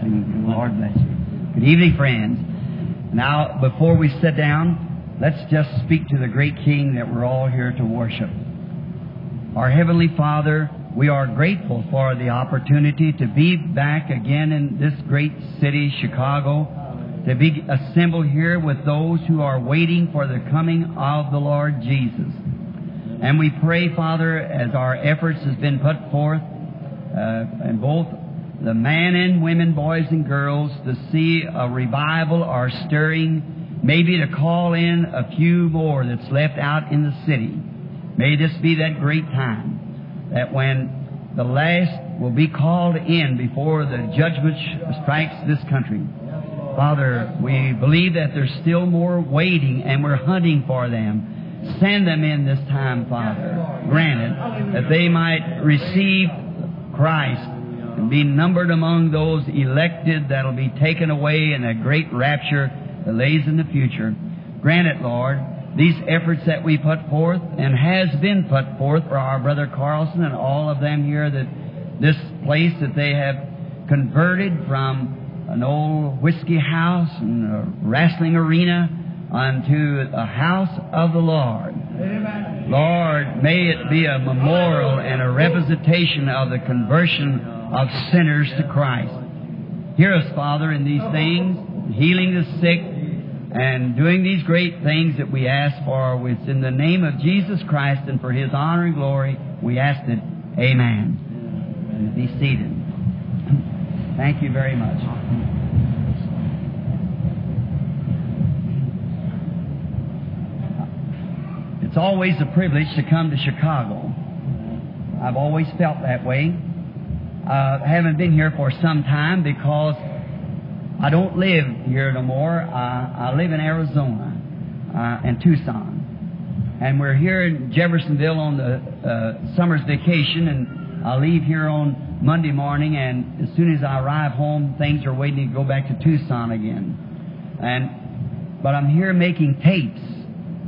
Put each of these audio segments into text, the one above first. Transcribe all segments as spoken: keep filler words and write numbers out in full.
blessing. The Lord bless you. Good evening, friends. Now, before we sit down, let's just speak to the great King that we're all here to worship. Our Heavenly Father, we are grateful for the opportunity to be back again in this great city, Chicago, to be assembled here with those who are waiting for the coming of the Lord Jesus. And we pray, Father, as our efforts has been put forth, uh, in both the man and women, boys and girls, to see a revival or stirring, maybe to call in a few more that's left out in the city. May this be that great time that when the last will be called in before the judgment strikes this country. Father, we believe that there's still more waiting, and we're hunting for them. Send them in this time, Father, granted, that they might receive Christ and be numbered among those elected that'll be taken away in a great rapture that lays in the future. Grant it, Lord, these efforts that we put forth and has been put forth for our brother Carlson and all of them here, that this place that they have converted from an old whiskey house and a wrestling arena unto the house of the Lord. Amen. Lord, may it be a memorial and a representation of the conversion of sinners to Christ. Hear us, Father, in these things, healing the sick and doing these great things that we ask for. It's in the name of Jesus Christ and for His honor and glory we ask it. Amen. Be seated. Thank you very much. It's always a privilege to come to Chicago. I've always felt that way. I uh, haven't been here for some time because I don't live here no more. I, I live in Arizona uh, and Tucson. And we're here in Jeffersonville on the uh, summer's vacation, and I leave here on Monday morning, and as soon as I arrive home, things are waiting to go back to Tucson again. And but I'm here making tapes,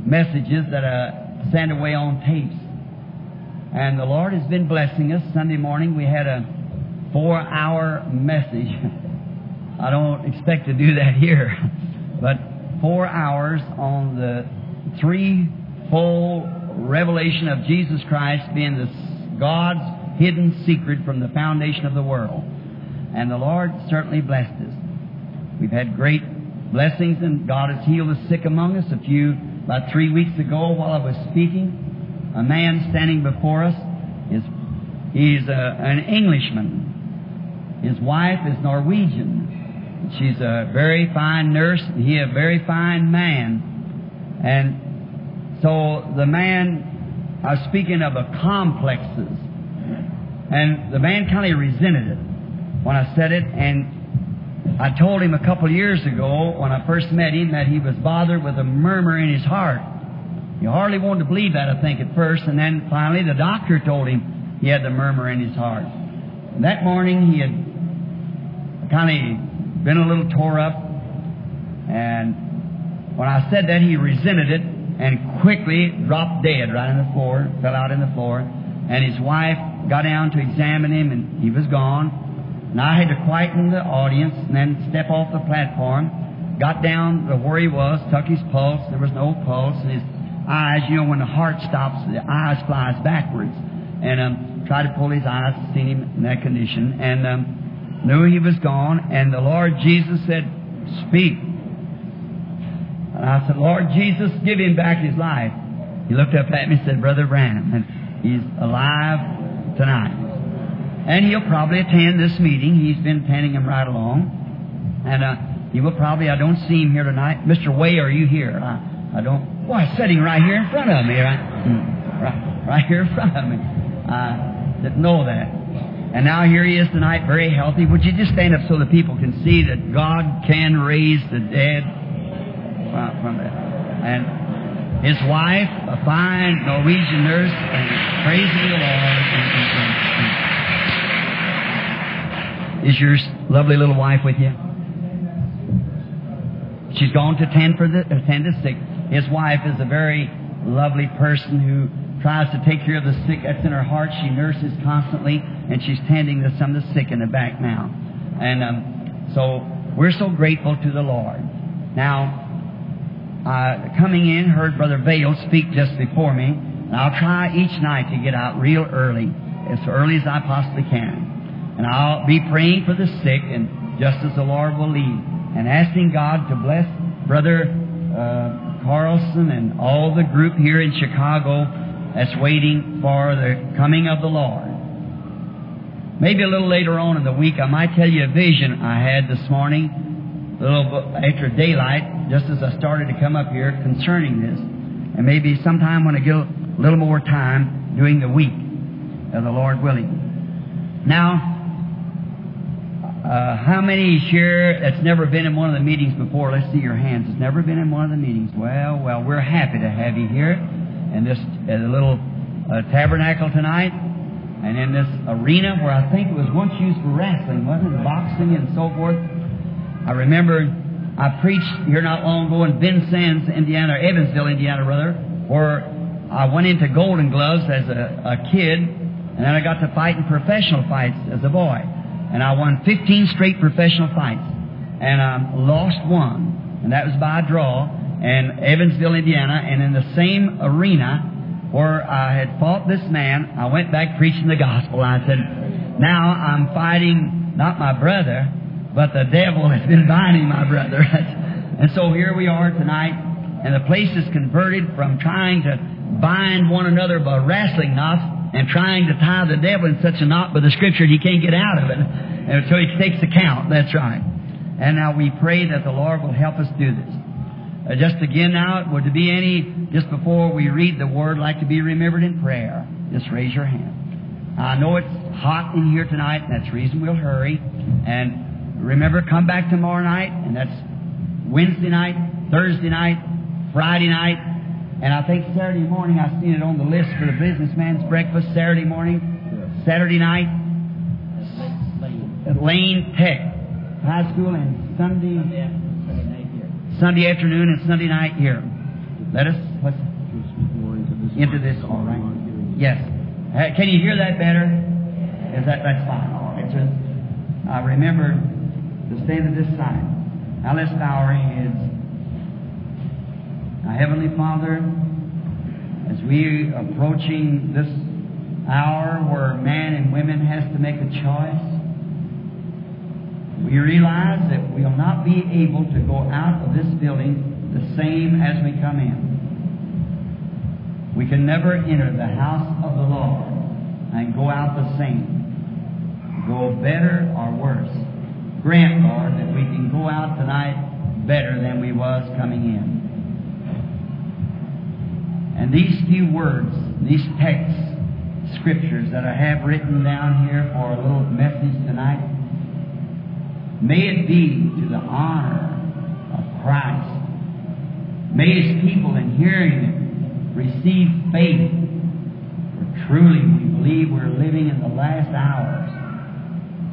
messages that are sent away on tapes. And the Lord has been blessing us. Sunday morning we had a four-hour message. I don't expect to do that here, but four hours on the threefold revelation of Jesus Christ being the God's hidden secret from the foundation of the world. And the Lord certainly blessed us. We've had great blessings, and God has healed the sick among us. A few, about three weeks ago, while I was speaking, a man standing before us, is he's a, an Englishman. His wife is Norwegian. She's a very fine nurse, and he a very fine man. And so the man, I was speaking of a complexes, and the man kind of resented it when I said it. And I told him a couple of years ago when I first met him that he was bothered with a murmur in his heart. He hardly wanted to believe that, I think, at first. And then finally the doctor told him he had the murmur in his heart. And that morning he had kind of been a little tore up. And when I said that, he resented it and quickly dropped dead right on the floor, fell out on the floor. And his wife got down to examine him, and he was gone. And I had to quieten the audience and then step off the platform. Got down to where he was, took his pulse. There was no pulse. And his eyes, you know, when the heart stops, the eyes flies backwards. And um, tried to pull his eyes, seen him in that condition. And um, knew he was gone. And the Lord Jesus said, "Speak." And I said, "Lord Jesus, give him back his life." He looked up at me and said, "Brother Branham, and he's alive tonight. And he'll probably attend this meeting." He's been attending him right along. And uh, he will probably, I don't see him here tonight. Mister Way, are you here? I, I don't. Boy, he's sitting right here in front of me. Right, right, right here in front of me. I didn't know that. And now here he is tonight, very healthy. Would you just stand up so the people can see that God can raise the dead from that? And his wife, a fine Norwegian nurse, and praising the Lord. Is your lovely little wife with you? She's gone to attend for the attend the sick. His wife is a very lovely person who tries to take care of the sick. That's in her heart. She nurses constantly, and she's tending to some of the sick in the back now. And um, So we're so grateful to the Lord. Now, uh, coming in, heard Brother Vale speak just before me, and I'll try each night to get out real early, as early as I possibly can. And I'll be praying for the sick, and just as the Lord will lead, and asking God to bless Brother uh, Carlson and all the group here in Chicago that's waiting for the coming of the Lord. Maybe a little later on in the week, I might tell you a vision I had this morning, a little after daylight, just as I started to come up here, concerning this. And maybe sometime when I get a little more time during the week, of the Lord willing. Now, uh, how many here that's never been in one of the meetings before? Let's see your hands. It's never been in one of the meetings. Well, well, we're happy to have you here in this uh, little uh, tabernacle tonight. And in this arena where I think it was once used for wrestling, wasn't it? Boxing and so forth. I remember I preached here not long ago in Ben Sands, Indiana, or Evansville, Indiana, rather, where I went into Golden Gloves as a, a kid, and then I got to fight in professional fights as a boy. And I won fifteen straight professional fights. And I lost one, and that was by a draw in Evansville, Indiana, and in the same arena where I had fought this man, I went back preaching the gospel. I said, now I'm fighting not my brother, but the devil has been binding my brother. And so here we are tonight, and the place is converted from trying to bind one another by wrestling knots and trying to tie the devil in such a knot by the Scripture he can't get out of it until he takes account. That's right. And now we pray that the Lord will help us do this. Uh, just again now, would there be any, just before we read the Word, like to be remembered in prayer? Just raise your hand. I know it's hot in here tonight, and that's the reason we'll hurry. And remember, come back tomorrow night, and that's Wednesday night, Thursday night, Friday night, and I think Saturday morning. I've seen it on the list for the businessman's breakfast, Saturday morning, Saturday night, Lane Tech High School, and Sunday Sunday afternoon and Sunday night here. Let us let's, into this, all right? Yes. Can you hear that better? Is that that's fine? All right. Just uh, remember to stand at this side. Now let's bow our heads. Now, Heavenly Father, as we are approaching this hour where man and women has to make a choice, we realize that we will not be able to go out of this building the same as we come in. We can never enter the house of the Lord and go out the same, go better or worse. Grant, Lord, that we can go out tonight better than we was coming in. And these few words, these texts, scriptures that I have written down here for a little message tonight, may it be to the honor of Christ. May His people, in hearing it, receive faith. For truly we believe we're living in the last hours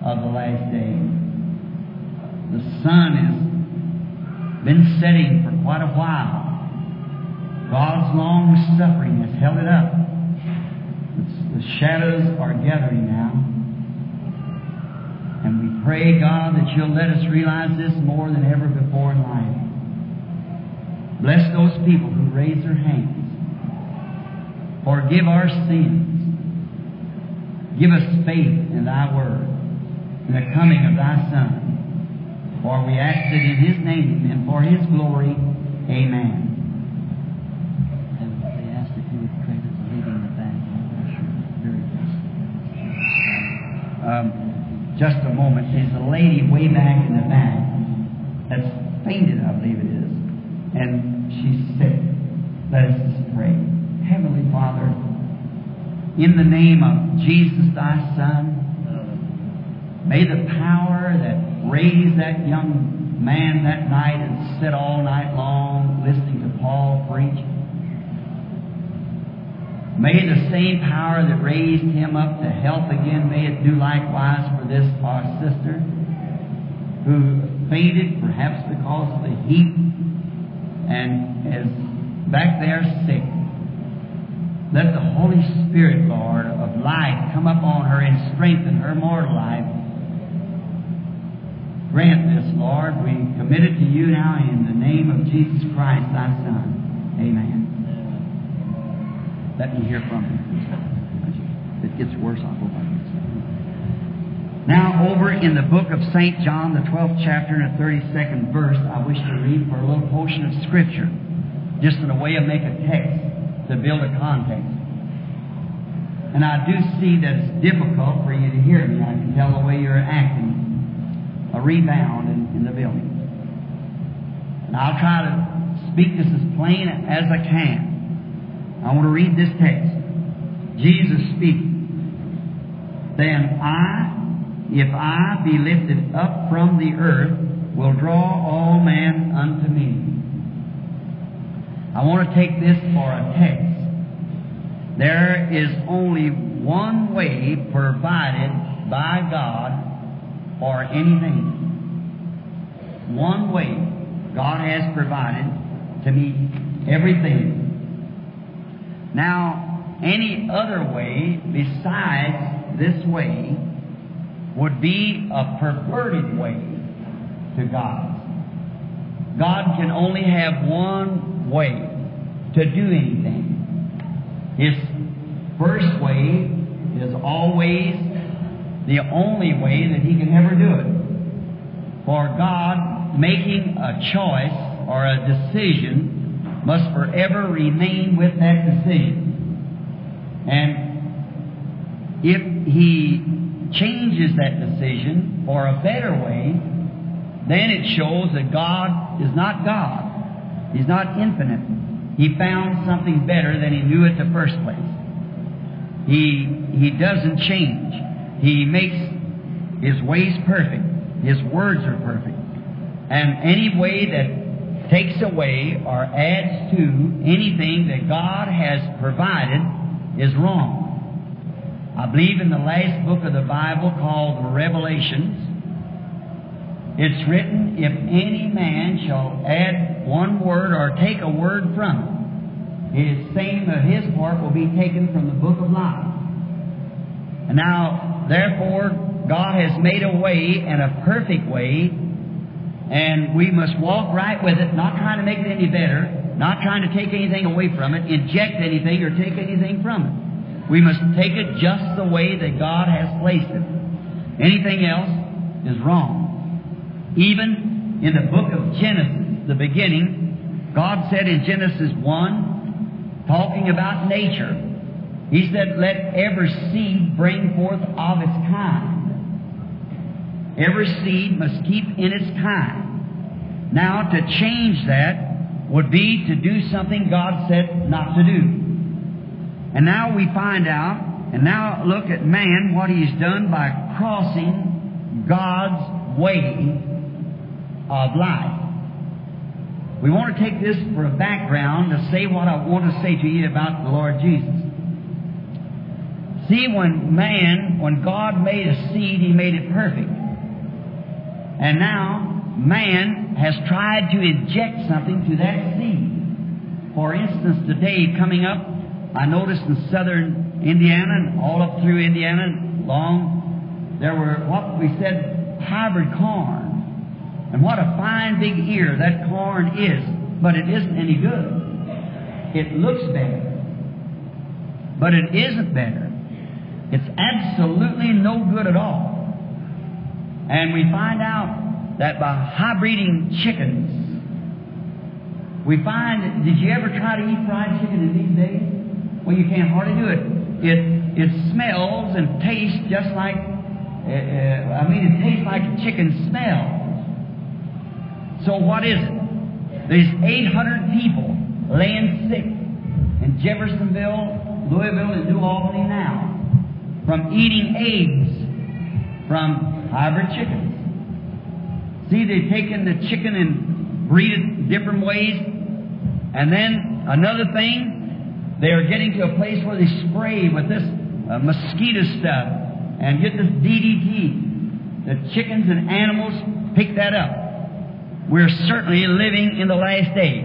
of the last day. The sun has been setting for quite a while. God's long suffering has held it up. It's, the shadows are gathering now. And we pray, God, that You'll let us realize this more than ever before in life. Bless those people who raise their hands. Forgive our sins. Give us faith in Thy Word and the coming of Thy Son. For we ask it in His name and for His glory. Amen. Um, Just a moment. There's a lady way back in the back that's fainted, I believe it is. And she's sick. Let us just pray. Heavenly Father, in the name of Jesus, Thy Son, may the power that raised that young man that night and sit all night long listening to Paul preach, may the same power that raised him up to health again, may it do likewise for this our sister who fainted perhaps because of the heat and is back there sick. Let the Holy Spirit, Lord, of life come upon her and strengthen her mortal life. Grant this, Lord. We commit it to you now in the name of Jesus Christ, thy Son. Amen. Let me hear from you. If it gets worse, I'll go back. Now, over in the book of Saint John, the twelfth chapter and the thirty-second verse, I wish to read for a little portion of Scripture, just in a way of make a text, to build a context. And I do see that it's difficult for you to hear me. I can tell the way you're acting, a rebound in, in the building. And I'll try to speak this as plain as I can. I want to read this text. Jesus speaking. Then I, if I be lifted up from the earth, will draw all men unto me. I want to take this for a text. There is only one way provided by God for anything. One way God has provided to meet everything. Now, any other way besides this way would be a perverted way to God. God can only have one way to do anything. His first way is always the only way that he can ever do it. For God, making a choice or a decision must forever remain with that decision. And if he changes that decision for a better way, then it shows that God is not God. He's not infinite. He found something better than he knew at the first place. He, he doesn't change. He makes his ways perfect. His words are perfect. And any way that takes away or adds to anything that God has provided is wrong. I believe in the last book of the Bible called Revelations, it's written, if any man shall add one word or take a word from it, it is saying that his part will be taken from the book of life. And now, therefore, God has made a way and a perfect way, and we must walk right with it, not trying to make it any better, not trying to take anything away from it, inject anything or take anything from it. We must take it just the way that God has placed it. Anything else is wrong. Even in the book of Genesis, the beginning, God said in Genesis one, talking about nature, he said, let every seed bring forth of its kind. Every seed must keep in its kind. Now, to change that would be to do something God said not to do. And now we find out, and now look at man, what he's done by crossing God's way of life. We want to take this for a background to say what I want to say to you about the Lord Jesus. See, when man, when God made a seed, he made it perfect. And now, man has tried to inject something to that seed. For instance, today, coming up, I noticed in southern Indiana, and all up through Indiana, long, there were what we said, hybrid corn. And what a fine big ear that corn is, but it isn't any good. It looks better, but it isn't better. It's absolutely no good at all. And we find out that by hybriding chickens, we find that, did you ever try to eat fried chicken in these days? Well, you can't hardly do it. It, it smells and tastes just like, uh, I mean, it tastes like a chicken smell. So what is it? There's eight hundred people laying sick in Jeffersonville, Louisville, and New Albany now from eating eggs from hybrid chickens. See, they've taken the chicken and breed it different ways. And then another thing, they are getting to a place where they spray with this uh, mosquito stuff and get this D D T. The chickens and animals pick that up. We're certainly living in the last day.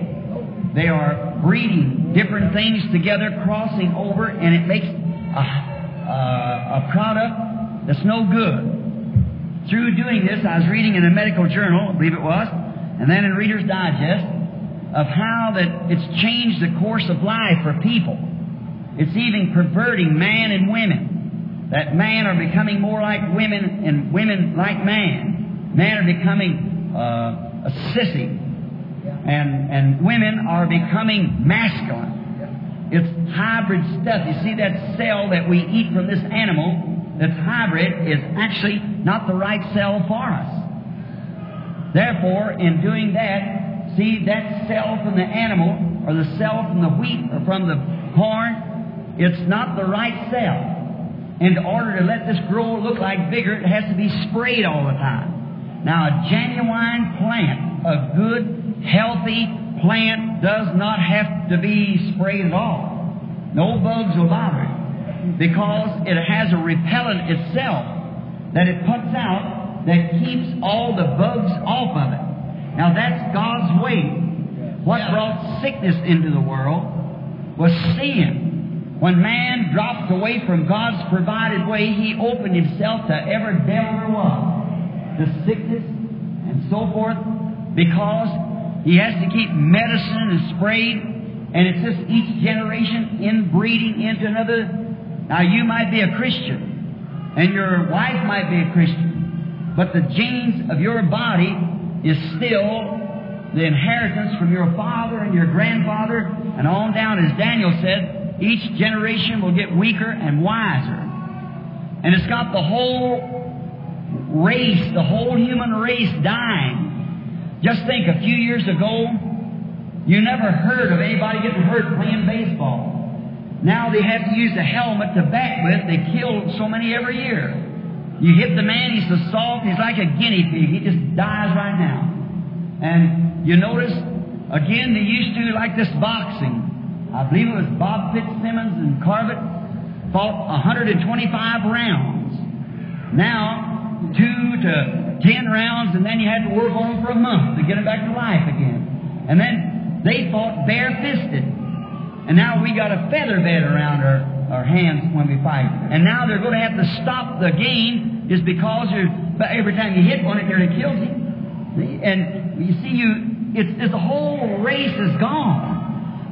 They are breeding different things together, crossing over, and it makes a, a, a product that's no good. Through doing this, I was reading in a medical journal, I believe it was, and then in Reader's Digest, of how that it's changed the course of life for people. It's even perverting man and women. That man are becoming more like women and women like man. Men are becoming uh, a sissy. And, and women are becoming masculine. It's hybrid stuff. You see, that cell that we eat from this animal that's hybrid is actually not the right cell for us. Therefore, in doing that, see, that cell from the animal or the cell from the wheat or from the corn, it's not the right cell. In order to let this grow, look like vigor, it has to be sprayed all the time. Now, a genuine plant, a good, healthy plant, does not have to be sprayed at all. No bugs will bother it, because it has a repellent itself that it puts out that keeps all the bugs off of it. Now, that's God's way. What brought sickness into the world was sin. When man dropped away from God's provided way, he opened himself to every devil there was, to sickness and so forth, because he has to keep medicine and sprayed, and it's just each generation inbreeding into another. Now, you might be a Christian, and your wife might be a Christian, but the genes of your body is still the inheritance from your father and your grandfather, and on down, as Daniel said, each generation will get weaker and wiser. And it's got the whole race, the whole human race dying. Just think, a few years ago, you never heard of anybody getting hurt playing baseball. Now they have to use a helmet to bat with. They kill so many every year. You hit the man, he's so soft, he's like a guinea pig. He just dies right now. And you notice, again, they used to, like this boxing. I believe it was Bob Fitzsimmons and Corbett fought one hundred twenty-five rounds. Now, two to ten rounds, and then you had to work on them for a month to get them back to life again. And then they fought bare-fisted. And now we got a feather bed around our, our hands when we fight. And now they're going to have to stop the game just because you're, every time you hit one, it nearly kills you. And you see, you it's, it's the whole race is gone.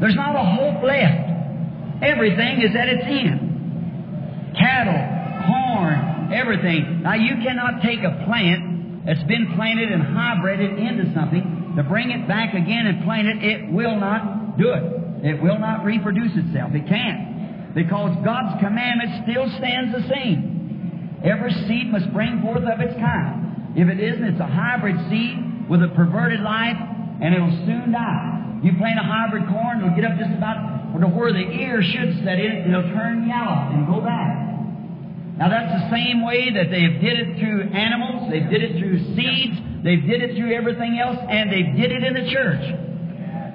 There's not a hope left. Everything is at its end. Cattle, corn, everything. Now, you cannot take a plant that's been planted and hybrided into something to bring it back again and plant it. It will not do it. It will not reproduce itself. It can't. Because God's commandment still stands the same. Every seed must bring forth of its kind. If it isn't, it's a hybrid seed with a perverted life, and it'll soon die. You plant a hybrid corn, it'll get up just about to where the ear should set in, and it'll turn yellow and go back. Now, that's the same way that they did it through animals, they did it through seeds, they did it through everything else, and they did it in the church.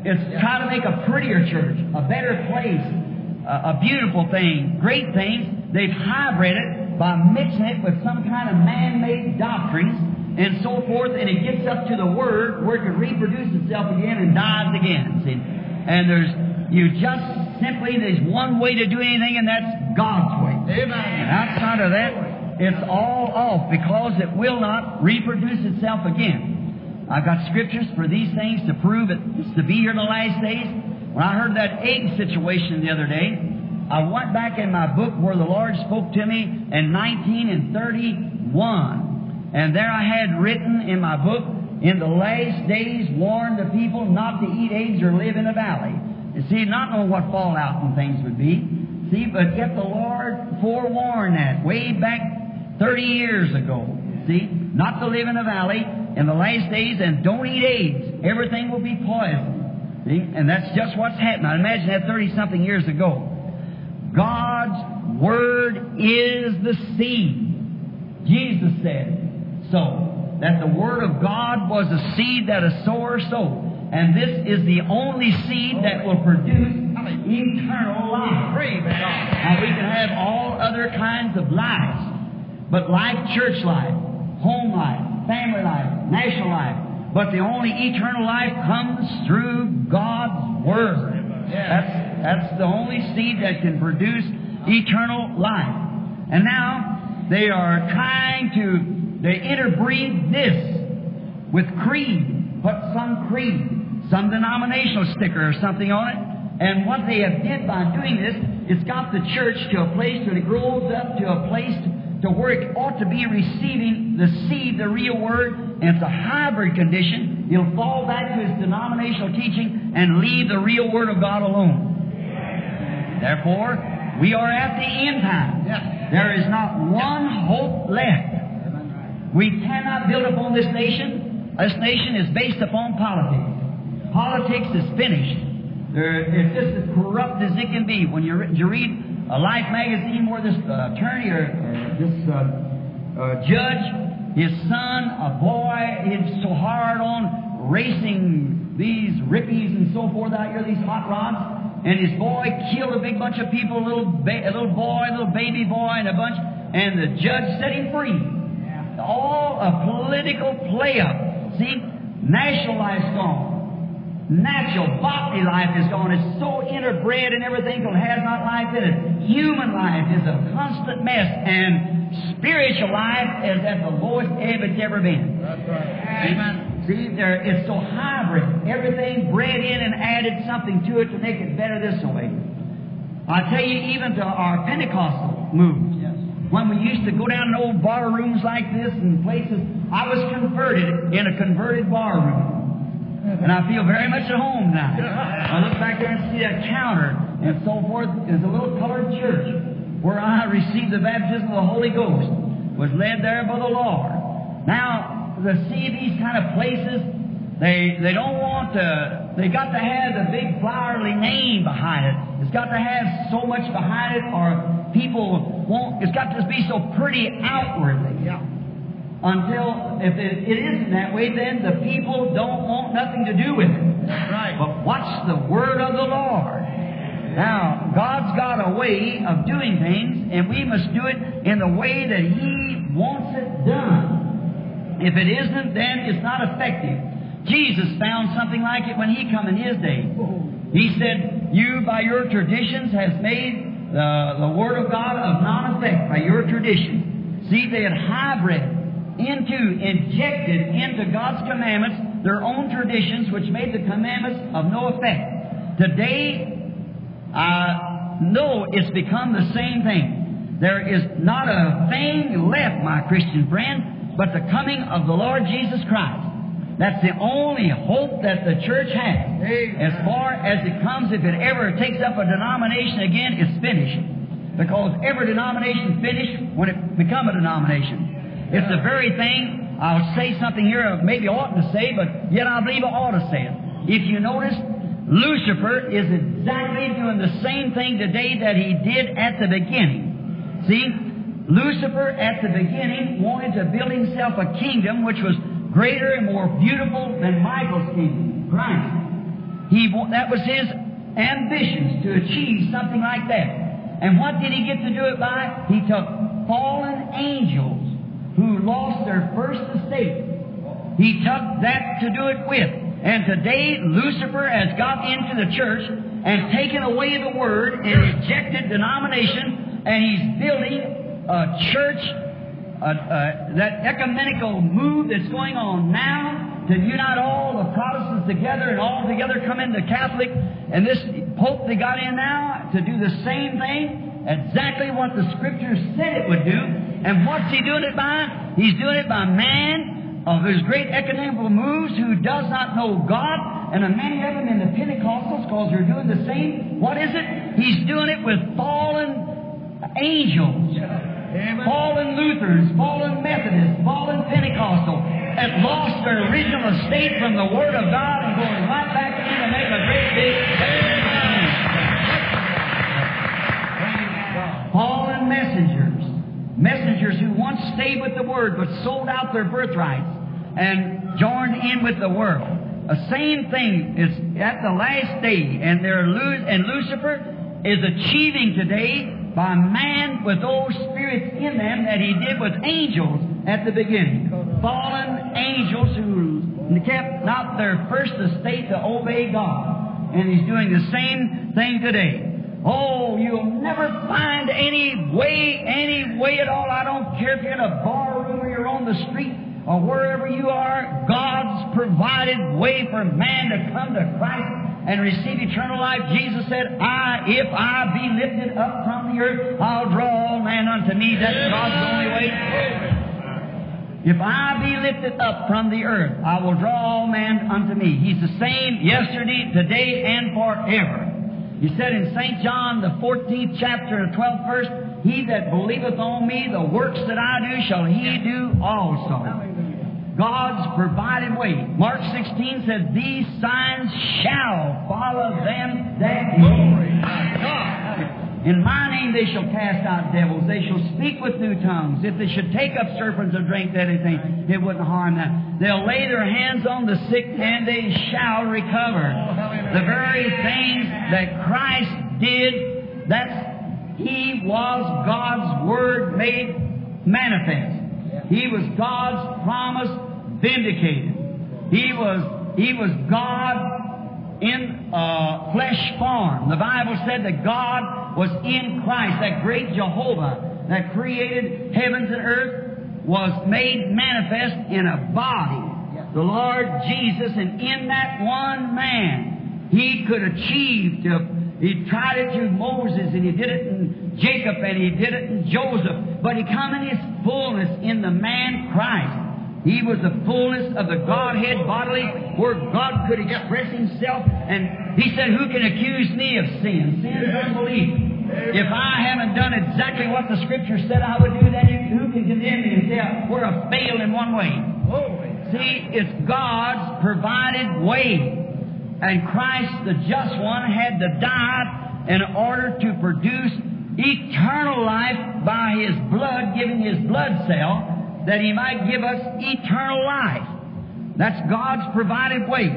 It's trying to make a prettier church, a better place, a, a beautiful thing, great things. They've hybrided it by mixing it with some kind of man-made doctrines and so forth, and it gets up to the Word where it can reproduce itself again and dies again. See? And there's, you just simply, there's one way to do anything, and that's God's way. Amen. And outside of that, it's all off because it will not reproduce itself again. I've got scriptures for these things to prove it. It's to be here in the last days. When I heard that egg situation the other day, I went back in my book where the Lord spoke to me in nineteen and thirty-one. And there I had written in my book, in the last days, warn the people not to eat eggs or live in a valley. You see, not knowing what fallout and things would be. See, but yet the Lord forewarned that way back thirty years ago. See, not to live in a valley in the last days, and don't eat eggs. Everything will be poisoned. See? And that's just what's happened. I imagine that thirty-something years ago. God's Word is the seed. Jesus said so, that the Word of God was a seed that a sower sowed. And this is the only seed that will produce eternal life. Praise God. Now, we can have all other kinds of lives, but like church life, home life, family life, national life, but the only eternal life comes through God's Word. That's, that's the only seed that can produce eternal life. And now they are trying to They interbreed this with creed, put some creed, some denominational sticker or something on it. And what they have did by doing this, it's got the church to a place that it grows up to a place to where it ought to be receiving the seed, the real word, and it's a hybrid condition. It'll fall back to its denominational teaching and leave the real word of God alone. Therefore, we are at the end time. There is not one hope left. We cannot build upon this nation. This nation is based upon politics. Politics is finished. There, it's just as corrupt as it can be. When you, you read a Life magazine where this uh, attorney or, or this uh, uh, judge, his son, a boy, is so hard on racing these rippies and so forth out here, these hot rods, and his boy killed a big bunch of people, a little, ba- a little boy, a little baby boy, and a bunch, and the judge set him free. Yeah. All a political play-up. See, national life's gone. Natural bodily life is gone. It's so interbred and everything that has not life in it. Human life is a constant mess, and spiritual life is at the lowest ebb it's ever been. That's right. Amen. See, there, it's so hybrid. Everything bred in and added something to it to make it better this way. I tell you, even to our Pentecostal movement, yes. When we used to go down in old bar rooms like this and places, I was converted in a converted bar room. And I feel very much at home now. I look back there and see a counter and so forth. There's a little colored church where I received the baptism of the Holy Ghost, was led there by the Lord. Now, to see these kind of places, they they don't want to, they got to have the big flowery name behind it. It's got to have so much behind it, or people won't, it's got to be so pretty outwardly. Yeah. Until, if it, it isn't that way, then the people don't want nothing to do with it. That's right. But what's the word of the Lord? Now, God's got a way of doing things, and we must do it in the way that He wants it done. If it isn't, then it's not effective. Jesus found something like it when He come in His day. He said, you, by your traditions, has made the, the word of God of non-effect, by your tradition. See, they had hybrid into, injected into God's commandments, their own traditions, which made the commandments of no effect. Today, I know it's become the same thing. There is not a thing left, my Christian friend, but the coming of the Lord Jesus Christ. That's the only hope that the church has. As far as it comes, if it ever takes up a denomination again, it's finished. Because every denomination finished when it become a denomination. It's the very thing, I'll say something here I maybe oughtn't to say, but yet I believe I ought to say it. If you notice, Lucifer is exactly doing the same thing today that he did at the beginning. See, Lucifer at the beginning wanted to build himself a kingdom which was greater and more beautiful than Michael's kingdom, Christ. He, that was his ambitions, to achieve something like that. And what did he get to do it by? He took fallen angels who lost their first estate. He took that to do it with. And today, Lucifer has got into the church and taken away the Word and rejected denomination, and he's building a church, uh, uh, that ecumenical move that's going on now to unite all the Protestants together and all together come into Catholic. And this Pope they got in now to do the same thing, exactly what the Scripture said it would do. And what's he doing it by? He's doing it by man of his great economical moves who does not know God. And many of them in the Pentecostals, because they're doing the same. What is it? He's doing it with fallen angels. Amen. Fallen Lutherans, fallen Methodists, fallen Pentecostals that lost their original estate from the Word of God and going right back in to make a great big amen. Fallen messengers. Messengers who once stayed with the Word but sold out their birthrights and joined in with the world. The same thing is at the last day, and they're lo- and Lucifer is achieving today by man with those spirits in them that he did with angels at the beginning. Fallen angels who kept not their first estate to obey God. And he's doing the same thing today. Oh, you'll never find any way, any way at all. I don't care if you're in a barroom or you're on the street or wherever you are. God's provided way for man to come to Christ and receive eternal life. Jesus said, I, if I be lifted up from the earth, I'll draw all men unto me. That's God's only way. If I be lifted up from the earth, I will draw all men unto me. He's the same yesterday, today, and forever. He said in Saint John, the fourteenth chapter, the twelfth verse, He that believeth on me, the works that I do, shall he do also. God's provided way. Mark sixteen says, These signs shall follow them that believe. In my name they shall cast out devils. They shall speak with new tongues. If they should take up serpents or drink anything, it wouldn't harm them. They'll lay their hands on the sick and they shall recover. The very things that Christ did, that's, He was God's Word made manifest. He was God's promise vindicated. He was, he was God in uh, flesh form. The Bible said that God was in Christ, that great Jehovah that created heavens and earth was made manifest in a body. The Lord Jesus, and in that one man, He could achieve to... He tried it through Moses, and He did it in Jacob, and He did it in Joseph. But He come in His fullness in the man Christ. He was the fullness of the Godhead bodily, where God could express Himself. And He said, Who can accuse me of sin? Sin is unbelief. If I haven't done exactly what the Scripture said I would do, then who can condemn me and say, We're a fail in one way? See, it's God's provided way. And Christ, the just one, had to die in order to produce eternal life by His blood, giving His blood cell, that He might give us eternal life. That's God's provided way.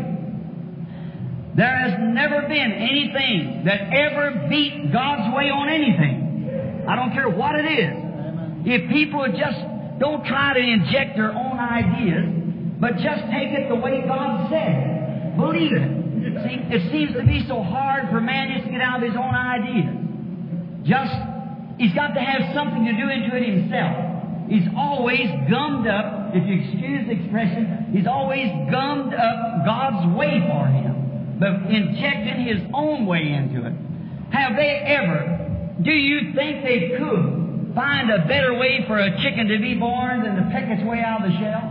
There has never been anything that ever beat God's way on anything. I don't care what it is. If people would just don't try to inject their own ideas, but just take it the way God said, believe it. See, it seems to be so hard for man just to get out of his own ideas. Just, he's got to have something to do into it himself. He's always gummed up, if you excuse the expression, he's always gummed up God's way for him, but injecting his own way into it. Have they ever, do you think they could find a better way for a chicken to be born than to peck its way out of the shell?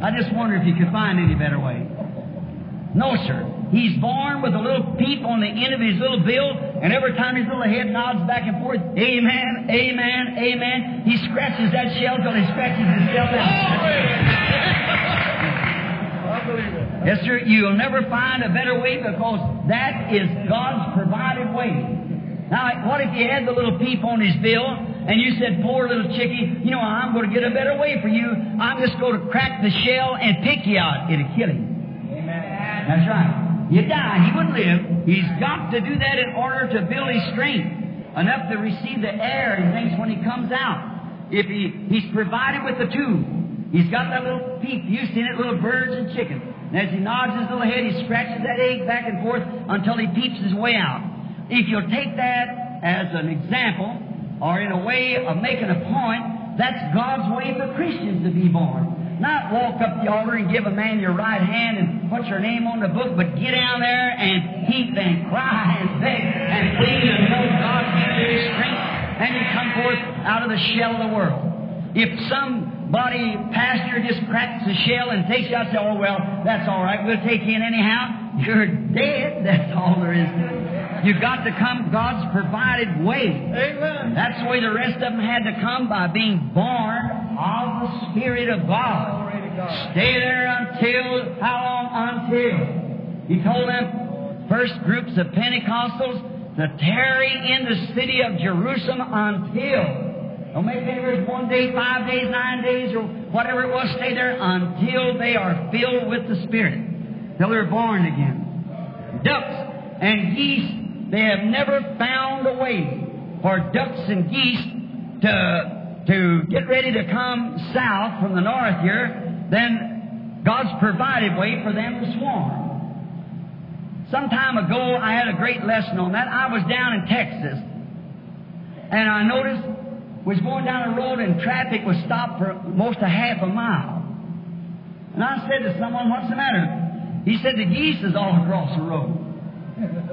I just wonder if you could find any better way. No, sir. He's born with a little peep on the end of his little bill, and every time his little head nods back and forth, amen, amen, amen, he scratches that shell till he scratches himself out. Yes, sir, you'll never find a better way because that is God's provided way. Now, what if you had the little peep on his bill, and you said, poor little chickie, you know, I'm going to get a better way for you. I'm just going to crack the shell and pick you out. It'll kill him. That's right. You die, he wouldn't live. He's got to do that in order to build his strength enough to receive the air and things when he comes out. If he, he's provided with the tube, he's got that little peep. You've seen it, little birds and chickens. And as he nods his little head, he scratches that egg back and forth until he peeps his way out. If you'll take that as an example or in a way of making a point, that's God's way for Christians to be born. Not walk up the altar and give a man your right hand and put your name on the book, but get down there and heap and cry and beg and plead and know God gives you His strength, and you come forth out of the shell of the world. If somebody, pastor, just cracks the shell and takes you out and says, oh, well, that's all right, we'll take you in anyhow, you're dead. That's all there is to it. You've got to come God's provided way. Amen. That's the way the rest of them had to come, by being born of the Spirit of God. God. Stay there until, how long? Until. He told them, first groups of Pentecostals, to tarry in the city of Jerusalem until. Don't make any difference, one day, five days, nine days, or whatever it was, stay there until they are filled with the Spirit. Till they're born again. Ducks and geese, they have never found a way for ducks and geese to to get ready to come south from the north here, then God's provided way for them to swarm. Some time ago, I had a great lesson on that. I was down in Texas, and I noticed we was going down a road, and traffic was stopped for most a half a mile. And I said to someone, what's the matter? He said, the geese is all across the road.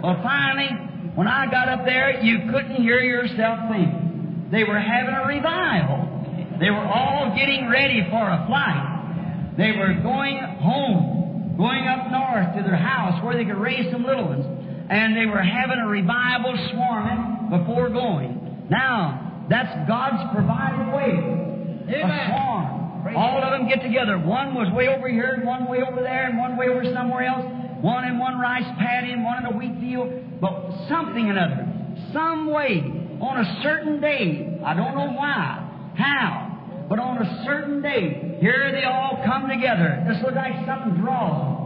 Well, finally, when I got up there, you couldn't hear yourself think. They were having a revival. They were all getting ready for a flight. They were going home. Going up north to their house where they could raise some little ones. And they were having a revival swarming before going. Now, that's God's provided way. Amen. A swarm. Praise All God. Of them get together. One was way over here, and one way over there, and one way over somewhere else. One in one rice paddy, and one in a wheat field. But something or another, some way, on a certain day, I don't know why, how, but on a certain day, here they all come together. This looks like something draws.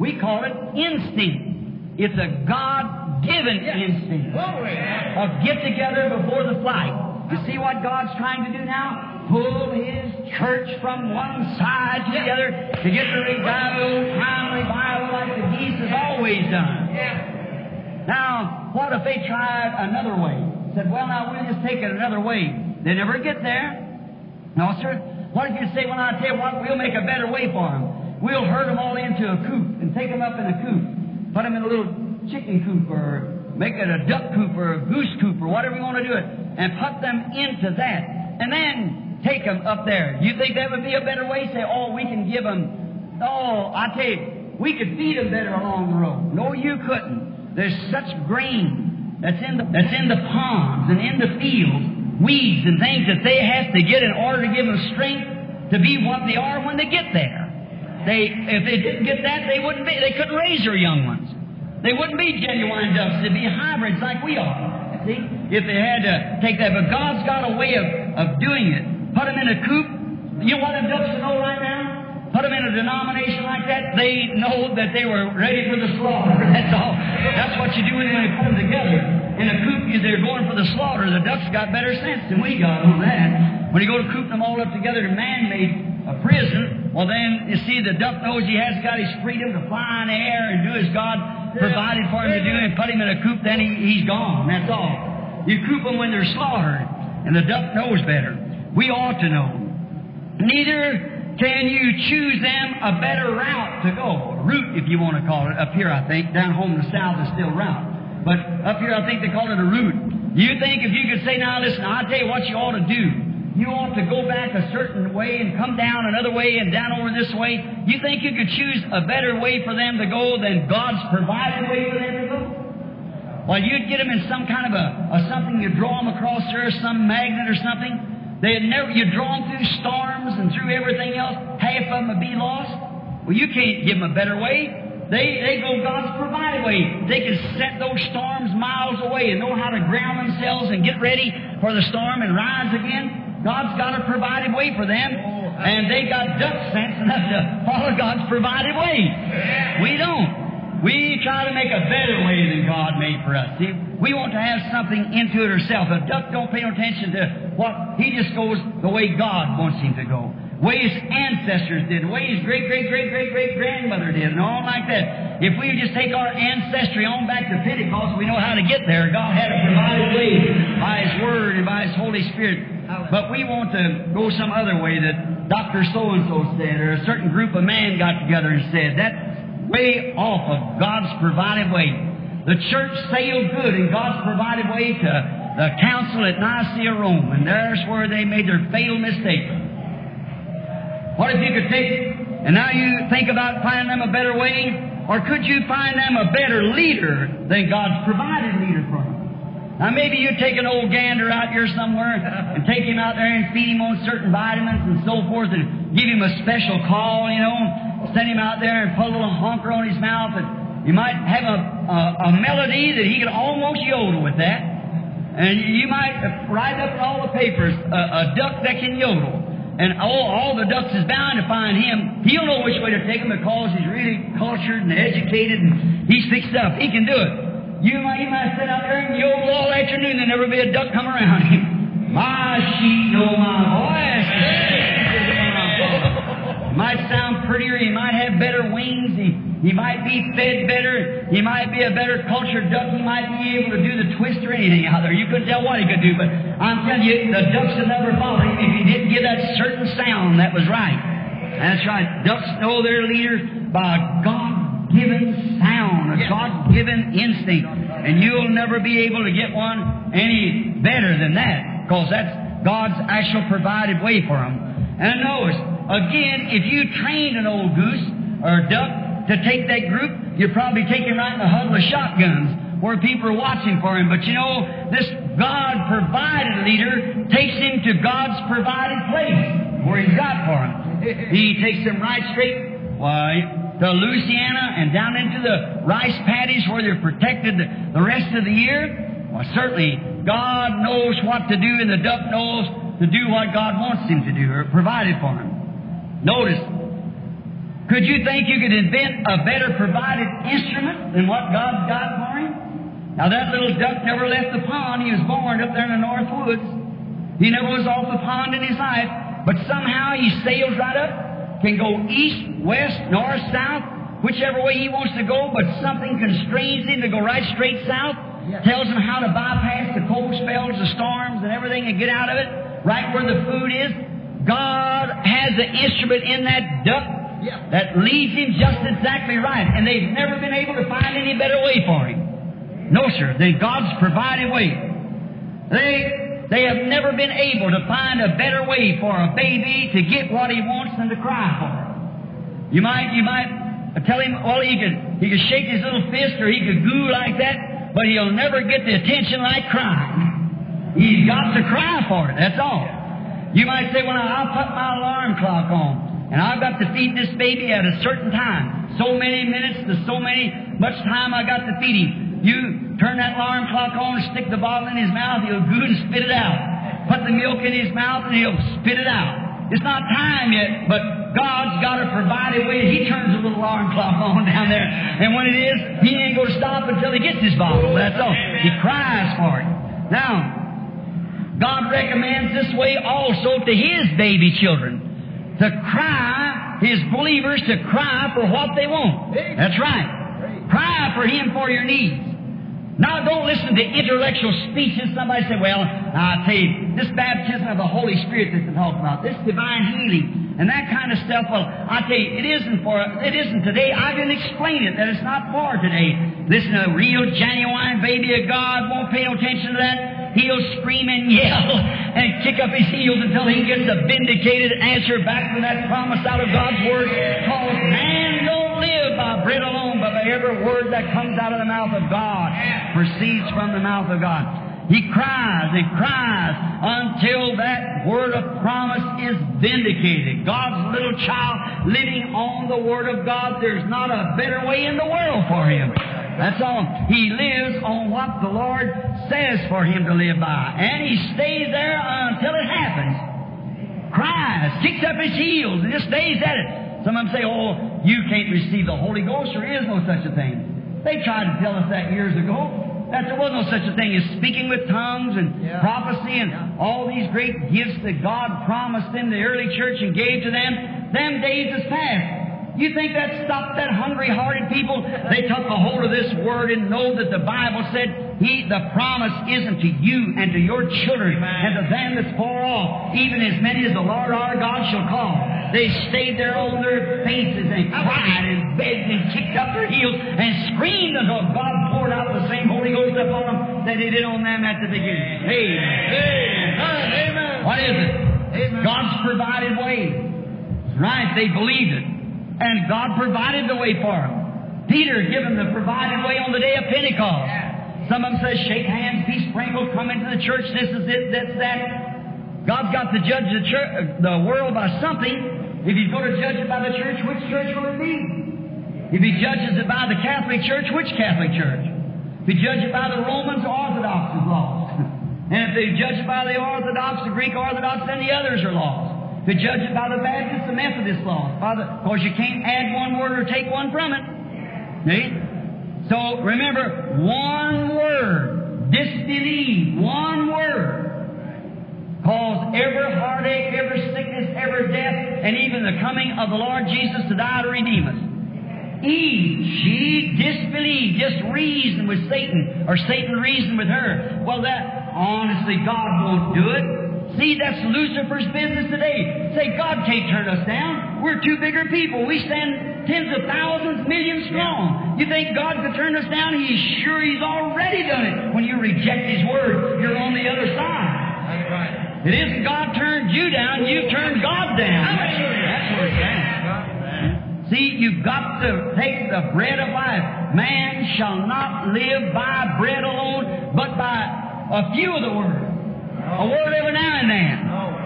We call it instinct. It's a God-given yes. instinct. Glory. A get-together before the flight. You see what God's trying to do now? Pull His church from one side together yes. to get the revival, time revival, like the geese has always done. Yes. Now, what if they tried another way? Said, well, now we'll just take it another way. They never get there. No, sir. What if you say, well, I tell you what, we'll make a better way for them. We'll herd them all into a coop and take them up in a coop. Put them in a little chicken coop or make it a duck coop or a goose coop or whatever you want to do it. And put them into that. And then take them up there. You think that would be a better way? Say, oh, we can give them, oh, I tell you, we could feed them better along the road. No, you couldn't. There's such grain that's in the, that's in the ponds and in the fields. Weeds and things that they have to get in order to give them strength to be what they are when they get there. They, if they didn't get that, they wouldn't be. They couldn't raise their young ones. They wouldn't be genuine doves. They'd be hybrids like we are. See, if they had to take that, but God's got a way of, of doing it. Put them in a coop. You know what them ducks know right now? Put them in a denomination like that. They know that they were ready for the slaughter. That's all. That's what you do when you put them together. In a coop, they're going for the slaughter. The ducks got better sense than we got on that. When you go to coop them all up together to man-made a prison, well then, you see, the duck knows he has got his freedom to fly in the air and do as God provided for him to do, and put him in a coop, then he, he's gone. That's all. You coop them when they're slaughtered, and the duck knows better. We ought to know. Neither can you choose them a better route to go. Route, if you want to call it. Up here, I think. Down home in the south is still route. But up here, I think they call it a route. You think if you could say, now listen, I'll tell you what you ought to do. You ought to go back a certain way and come down another way and down over this way. You think you could choose a better way for them to go than God's provided way for them to go? Well, you'd get them in some kind of a, a something. You draw them across there, some magnet or something. They'd never. You draw them through storms and through everything else. Half of them would be lost. Well, you can't give them a better way. They they go God's provided way. They can set those storms miles away and know how to ground themselves and get ready for the storm and rise again. God's got a provided way for them. And they got duck sense enough to follow God's provided way. We don't. We try to make a better way than God made for us. See, we want to have something into it ourselves. A duck don't pay no attention to what. He just goes the way God wants him to go. Way his ancestors did, way his great, great, great, great, great grandmother did, and all like that. If we just take our ancestry on back to Pentecost, we know how to get there. God had a provided way by His Word and by His Holy Spirit. But we want to go some other way that Doctor So-and-so said, or a certain group of men got together and said. That's way off of God's provided way. The church sailed good in God's provided way to the council at Nicaea, Rome, and there's where they made their fatal mistake. What if you could take, and now you think about finding them a better way, or could you find them a better leader than God's provided leader for them? Now maybe you take an old gander out here somewhere and take him out there and feed him on certain vitamins and so forth and give him a special call, you know, and send him out there and put a little honker on his mouth, and you might have a, a, a melody that he could almost yodel with that. And you might write up in all the papers a, a duck that can yodel. And all, all the ducks is bound to find him. He'll know which way to take him because he's really cultured and educated and he's fixed up. He can do it. You might, you might sit out there and yodel all afternoon and there'll be a duck come around him. My sheep know my voice. might sound prettier, he might have better wings, he, he might be fed better, he might be a better cultured duck, he might be able to do the twist or anything out there. You couldn't tell what he could do, but I'm telling you, the ducks would never follow him if he didn't give that certain sound that was right. That's right. Ducks know their leaders by a God-given sound, a God-given instinct. And you'll never be able to get one any better than that, because that's God's actual provided way for them. And notice, again, if you trained an old goose or a duck to take that group, you'd probably take him right in the huddle of shotguns where people are watching for him. But you know, this God-provided leader takes him to God's provided place where he's got for him. He takes them right straight why, to Louisiana and down into the rice paddies where they're protected the, the rest of the year. Well, certainly God knows what to do, and the duck knows to do what God wants him to do or provided for him. Notice, could you think you could invent a better provided instrument than what God's got for him? Now, that little duck never left the pond. He was born up there in the North Woods. He never was off the pond in his life. But somehow he sails right up, can go east, west, north, south, whichever way he wants to go, but something constrains him to go right straight south, yes. Tells him how to bypass the cold spells, the storms, and everything, and get out of it, right where the food is. God has an instrument in that duck yes. that leads him just exactly right, and they've never been able to find any better way for him. No, sir, they God's provided way. They... They have never been able to find a better way for a baby to get what he wants than to cry for it. You might, you might tell him, well, he could, he could shake his little fist or he could goo like that, but he'll never get the attention like crying. He's got to cry for it, that's all. You might say, well, I'll put my alarm clock on, and I've got to feed this baby at a certain time. So many minutes to so many, much time I got to feed him. You turn that alarm clock on, stick the bottle in his mouth, he'll goo and spit it out. Put the milk in his mouth and he'll spit it out. It's not time yet, but God's got to provide a way. He turns the little alarm clock on down there. And when it is, he ain't going to stop until he gets his bottle. That's all. He cries for it. Now, God recommends this way also to his baby children. To cry, his believers, to cry for what they want. That's right. Cry for him for your needs. Now, don't listen to intellectual speeches. Somebody said, well, I tell you, this baptism of the Holy Spirit that's been talked about, this divine healing, and that kind of stuff, well, I tell you, it isn't for, it isn't today. I didn't explain it, that it's not for today. Listen, a real, genuine baby of God won't pay no attention to that. He'll scream and yell and kick up his heels until he gets a vindicated answer back from that promise out of God's Word. Because man don't live by bread alone, but by every word that comes out of the mouth of God. Proceeds from the mouth of God. He cries and cries until that word of promise is vindicated. God's little child living on the Word of God, there's not a better way in the world for him. That's all. He lives on what the Lord says for him to live by. And he stays there until it happens. Cries, kicks up his heels, and just stays at it. Some of them say, oh, you can't receive the Holy Ghost. There is no such a thing. They tried to tell us that years ago, that there was no such a thing as speaking with tongues and yeah. prophecy and yeah. all these great gifts that God promised in the early church and gave to them. Them days has passed. You think that stopped that hungry-hearted people? They took a hold of this Word and know that the Bible said, He, the promise isn't to you and to your children Amen. And to them that's far off, even as many as the Lord our God shall call. They stayed there on their faces and cried and begged and kicked up their heels and screamed until God poured out the same Holy Ghost upon them that He did on them at the beginning. Amen. Amen. What is it? Amen. God's provided way. Right, they believed it. And God provided the way for them. Peter given the provided way on the day of Pentecost. Yeah. Some of them says, shake hands, be sprinkled, come into the church, this is it, that's that. God's got to judge the, church, the world by something. If He's going to judge it by the church, which church will it be? If He judges it by the Catholic Church, which Catholic Church? If He judges it by the Romans, Orthodox is lost. And if they judge it by the Orthodox, the Greek Orthodox, then the others are lost. If they judge it by the Baptists, the Methodists lost. By the, of course, you can't add one word or take one from it. See? So remember, one word, disbelieve, one word. caused every heartache, every sickness, every death, and even the coming of the Lord Jesus to die to redeem us. Eve, she disbelieved, just reasoned with Satan, or Satan reasoned with her. Well, that, honestly, God won't do it. See, that's Lucifer's business today. Say, God can't turn us down. We're two bigger people. We stand tens of thousands, millions strong. You think God could turn us down? He's sure He's already done it. When you reject His Word, you're on the other side. That's right. It isn't God turned you down, you've turned God down. Hallelujah. That's what it is. See, you've got to take the bread of life. Man shall not live by bread alone, but by a few of the words. A word every now and then.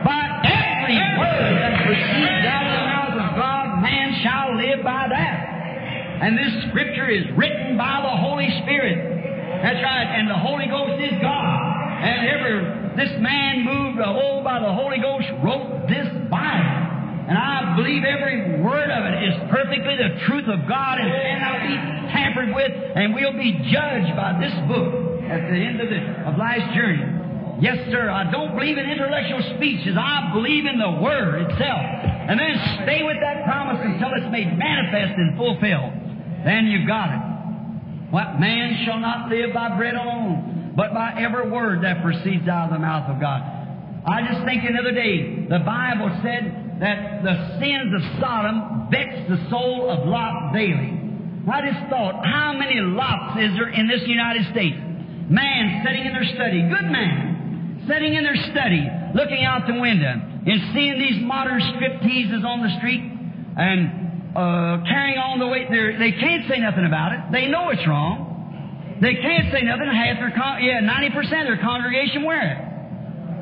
By every word that proceeds out of the mouth of God, man shall live by that. And this Scripture is written by the Holy Spirit. That's right. And the Holy Ghost is God. And ever this man moved oh by the Holy Ghost wrote this Bible. And I believe every word of it is perfectly the truth of God and cannot be tampered with, and we'll be judged by this book at the end of, the, of life's journey. Yes, sir, I don't believe in intellectual speeches. I believe in the Word itself. And then stay with that promise until it's made manifest and fulfilled. Then you've got it. What man shall not live by bread alone, but by every word that proceeds out of the mouth of God. I just think another day, the Bible said that the sins of Sodom vexed the soul of Lot daily. I just thought, how many Lots is there in this United States? Man sitting in their study, good man, sitting in their study, looking out the window, and seeing these modern stripteases on the street, and uh, carrying on the way. They can't say nothing about it. They know it's wrong. They can't say nothing. Half their con- yeah, ninety percent of their congregation wear it.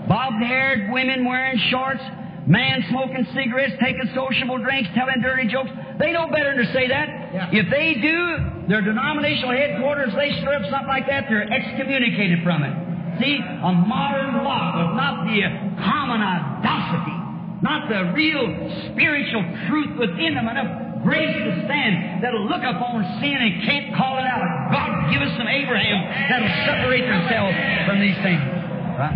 Bob-haired women wearing shorts, man smoking cigarettes, taking sociable drinks, telling dirty jokes. They know better than to say that. Yeah. If they do, their denominational headquarters, they stir up something like that, they're excommunicated from it. See, a modern law, but not the common audacity, not the real spiritual truth within them, enough grace to stand, that'll look upon sin and can't call it out. God, give us some Abraham that'll separate themselves from these things. Right?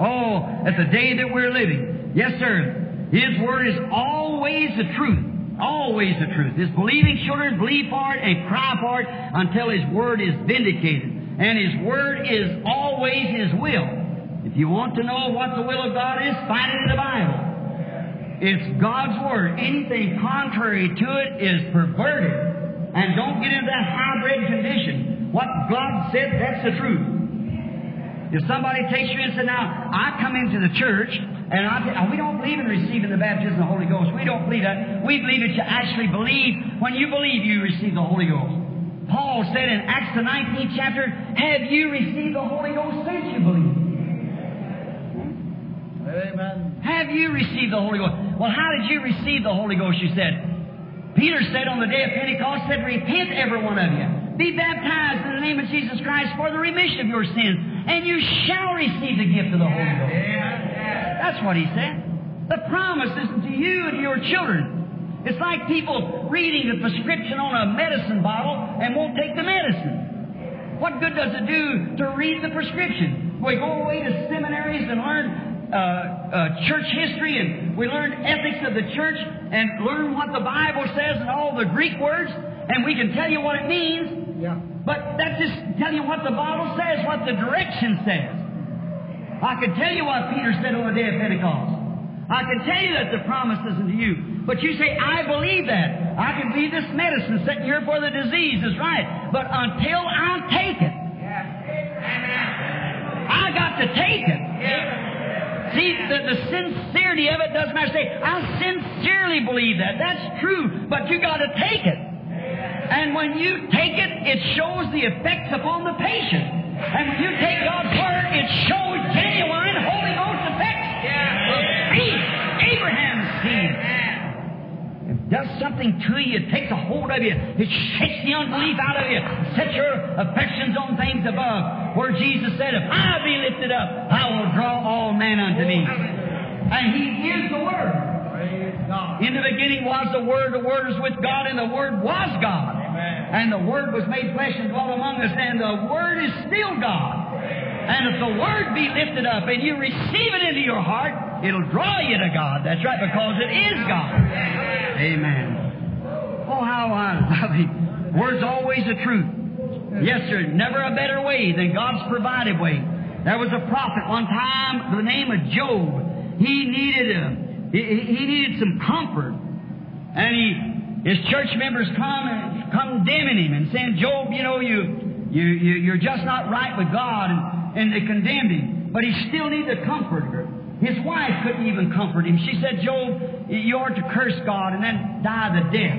Oh, at the day that we're living. Yes, sir. His Word is always the truth. Always the truth. His believing children believe for it and cry for it until His Word is vindicated. And His Word is always His will. If you want to know what the will of God is, find it in the Bible. It's God's Word. Anything contrary to it is perverted. And don't get into that hybrid condition. What God said, that's the truth. If somebody takes you and says, now, I come into the church, and I, we don't believe in receiving the baptism of the Holy Ghost. We don't believe that. We believe that you actually believe. When you believe, you receive the Holy Ghost. Paul said in Acts the nineteenth chapter, have you received the Holy Ghost since you believe? Amen. Have you received the Holy Ghost? Well, how did you receive the Holy Ghost, you said? Peter said on the day of Pentecost, said, repent, every one of you. Be baptized in the name of Jesus Christ for the remission of your sins, and you shall receive the gift of the Holy Ghost. That's what he said. The promise is to you and your children. It's like people reading the prescription on a medicine bottle and won't take the medicine. What good does it do to read the prescription? We go away to seminaries and learn Uh, uh, church history, and we learn ethics of the church and learn what the Bible says and all the Greek words, and we can tell you what it means. Yeah. But that's just telling you what the Bible says, what the direction says. I can tell you what Peter said on the day of Pentecost. I can tell you that the promise isn't to you. But you say, I believe that. I can believe this medicine sitting here for the disease is right. But until I take it, yeah. I got to take it. Yeah. See, the, the sincerity of it doesn't matter. Say, I sincerely believe that. That's true, but you got to take it. And when you take it, it shows the effects upon the patient. And when you take God's Word, it shows genuine Holy Ghost effects. The seed, Abraham's seed. It does something to you. It takes a hold of you. It shakes the unbelief out of you. Set your affections on things above. Where Jesus said, if I be lifted up, I will draw all men unto me. And He is the Word. In the beginning was the Word. The Word was with God, and the Word was God. And the Word was made flesh and dwelt among us. And the Word is still God. And if the Word be lifted up and you receive it into your heart, it'll draw you to God. That's right, because it is God. Amen. Oh, how I love Him. Word's always the truth. Yes, sir, never a better way than God's provided way. There was a prophet one time by the name of Job. He needed a, he, he needed some comfort. And he, his church members come and condemning him and saying, Job, you know, you, you, you, you're just not right with God. And, and they condemned him. But he still needed a comforter. His wife couldn't even comfort him. She said, Job, you ought to curse God and then die the death.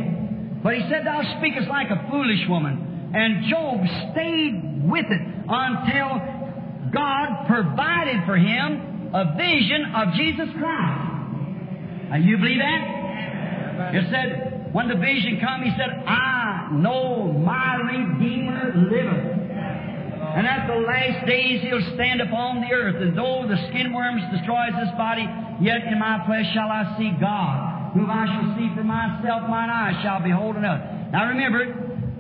But he said, thou speakest like a foolish woman. And Job stayed with it until God provided for him a vision of Jesus Christ. Now, you believe that? It said, when the vision come, he said, I know my Redeemer liveth. And at the last days he'll stand upon the earth. And though the skin worms destroys this body, yet in my flesh shall I see God, whom I shall see for myself, mine eyes shall behold another. Now remember,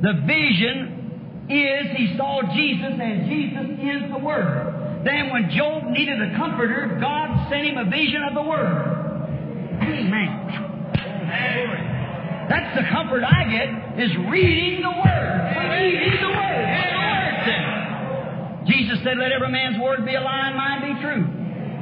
the vision is he saw Jesus, and Jesus is the Word. Then when Job needed a comforter, God sent him a vision of the Word. Amen. That's the comfort I get, is reading the Word. Reading the Word. The Word says. Jesus said, let every man's word be a lie and mine be true.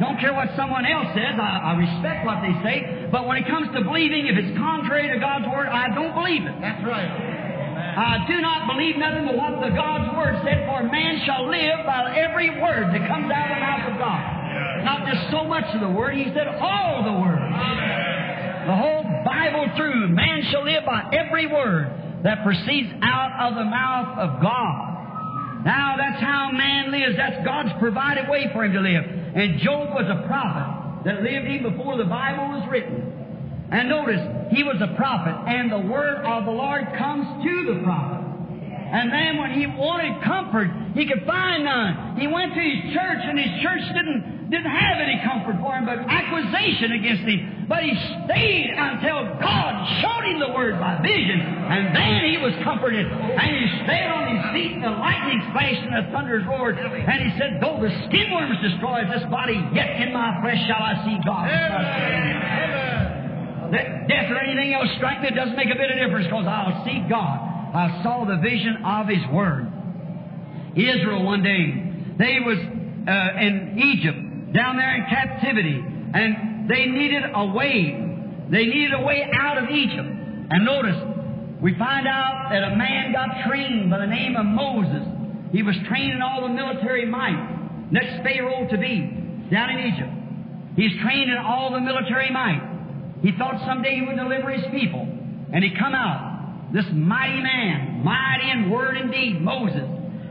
Don't care what someone else says. I, I respect what they say. But when it comes to believing, if it's contrary to God's Word, I don't believe it. That's right. Amen. I do not believe nothing but what the God's Word said, for man shall live by every word that comes out of the mouth of God. Yes. Not just so much of the Word. He said all the Word. Amen. The whole Bible through, man shall live by every word that proceeds out of the mouth of God. Now, that's how man lives. That's God's provided way for him to live. And Job was a prophet that lived even before the Bible was written. And notice, he was a prophet, and the word of the Lord comes to the prophet. And then when he wanted comfort, he could find none. He went to his church, and his church didn't Didn't have any comfort for him, but accusation against him. But he stayed until God showed him the Word by vision, and then he was comforted. And he stayed on his feet, and the lightning flashed, and the thunders roared. And he said, though the skin worms destroy this body, yet in my flesh shall I see God. Amen. Let death or anything else strike me, it doesn't make a bit of difference, because I'll see God. I saw the vision of His Word. Israel one day, they was uh, in Egypt, down there in captivity, and they needed a way. They needed a way out of Egypt. And notice, we find out that a man got trained by the name of Moses. He was trained in all the military might. Next Pharaoh to be, down in Egypt. He's trained in all the military might. He thought someday he would deliver his people. And he come out, this mighty man, mighty in word and deed, Moses.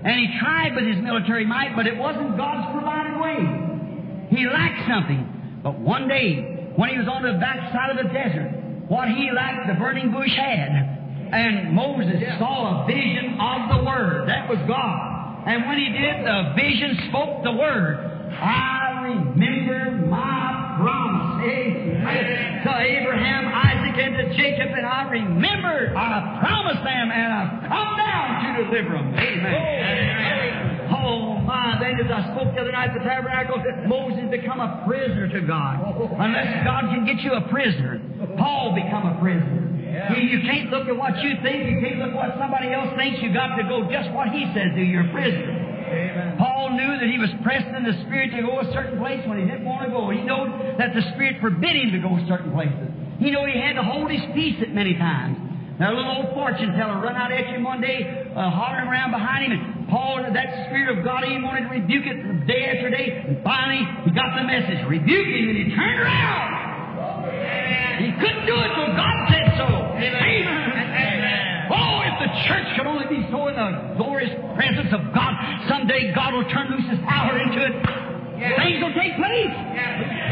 And he tried with his military might, but it wasn't God's provided way. He lacked something. But one day, when he was on the backside of the desert, what he lacked, the burning bush had. And Moses yeah. saw a vision of the Word. That was God. And when he did, the vision spoke the Word. I remember my promise. Amen. To Abraham, Isaac, and to Jacob, and I remembered. I promised them, and I've come down to deliver them. Amen. Amen. Oh, my, then as I spoke the other night at the tabernacle, Moses become a prisoner to God. Unless God can get you a prisoner. Paul become a prisoner. Yeah. You, you can't look at what you think. You can't look at what somebody else thinks. You got to go just what he says to you. You're a prisoner. Amen. Paul knew that he was pressed in the Spirit to go a certain place when he didn't want to go. He knew that the Spirit forbid him to go certain places. He knew he had to hold his peace at many times. Now, a little old fortune teller run out at him one day, uh, hollering around behind him, and Paul, that Spirit of God, he wanted to rebuke it day after day, and finally, he got the message, rebuke him, and he turned around. Amen. He couldn't do it till God said so. Amen. Amen. Amen. Oh, if the church could only be so in the glorious presence of God, someday God will turn loose His power into it. Yes. Things will take place. Yes.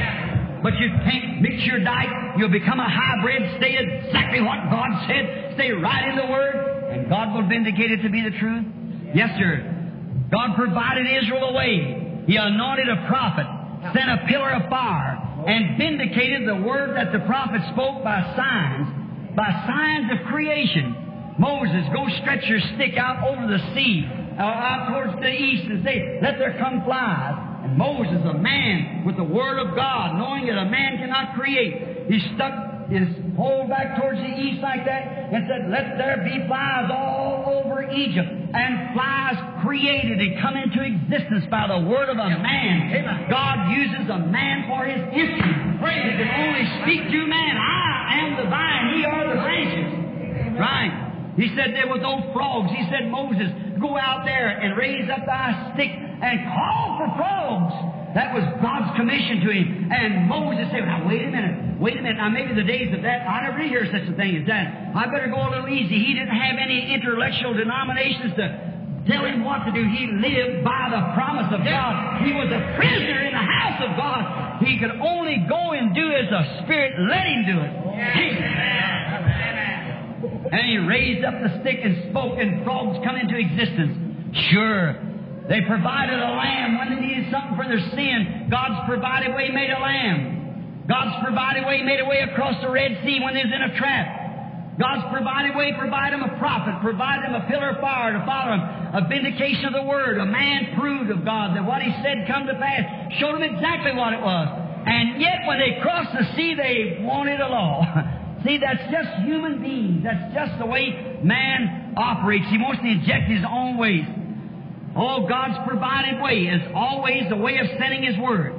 But you can't mix your diet. You'll become a hybrid. Stay exactly what God said. Stay right in the Word. And God will vindicate it to be the truth. Yes, sir. God provided Israel a way. He anointed a prophet, sent a pillar of fire, and vindicated the Word that the prophet spoke by signs, by signs of creation. Moses, go stretch your stick out over the sea. uh, out towards the east and say, let there come flies. And Moses, a man with the Word of God, knowing that a man cannot create, he stuck his hole back towards the east like that and said, let there be flies all over Egypt. And flies created and come into existence by the Word of a man. Amen. God uses a man for His instrument. He can only speak to man. I am the vine, ye are the branches. Right. He said there was those frogs. He said, Moses, go out there and raise up thy stick and call for frogs. That was God's commission to him. And Moses said, now, wait a minute. Wait a minute. Now, maybe the days of that, I never hear such a thing as that. I better go a little easy. He didn't have any intellectual denominations to tell him what to do. He lived by the promise of God. He was a prisoner in the house of God. He could only go and do as the Spirit let him do it. Amen. And he raised up the stick and spoke, and frogs come into existence. Sure, they provided a lamb when they needed something for their sin. God's provided way, made a lamb. God's provided way, made a way across the Red Sea when they was in a trap. God's provided way, provided them a prophet, provided them a pillar of fire to follow them, a vindication of the Word. A man proved of God that what he said come to pass, showed them exactly what it was. And yet when they crossed the sea, they wanted a law. See, that's just human beings. That's just the way man operates. He wants to inject his own ways. Oh, God's provided way is always the way of sending His Word.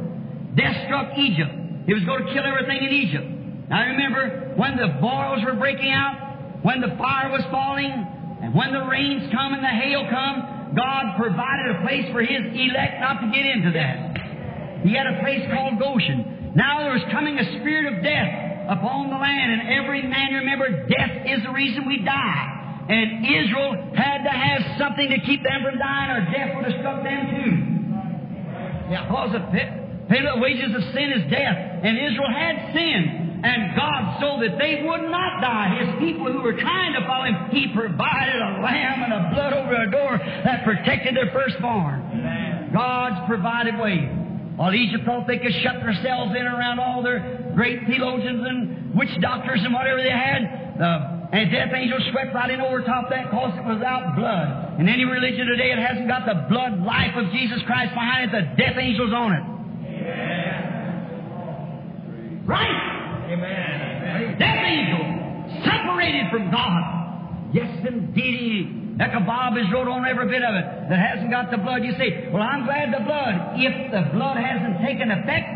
Death struck Egypt. He was going to kill everything in Egypt. Now, remember, when the boils were breaking out, when the fire was falling, and when the rains come and the hail come, God provided a place for His elect not to get into that. He had a place called Goshen. Now there was coming a spirit of death upon the land, and every man, remember, death is the reason we die. And Israel had to have something to keep them from dying, or death would have struck them too. Yeah. Because the payment of wages of sin is death, and Israel had sinned, and God, so that they would not die, His people who were trying to follow Him, He provided a lamb and a blood over a door that protected their firstborn. Amen. God's provided way. While Egypt thought they could shut themselves in around all their great theologians and witch doctors and whatever they had, uh, and death angels swept right in over top that because it was without blood. And any religion today that hasn't got the blood life of Jesus Christ behind it, the death angel's on it. Amen. Right? Amen. Death angel separated from God. Yes, indeed. Ichabod is wrote on every bit of it that hasn't got the blood. You say, well, I'm glad the blood. If the blood hasn't taken effect,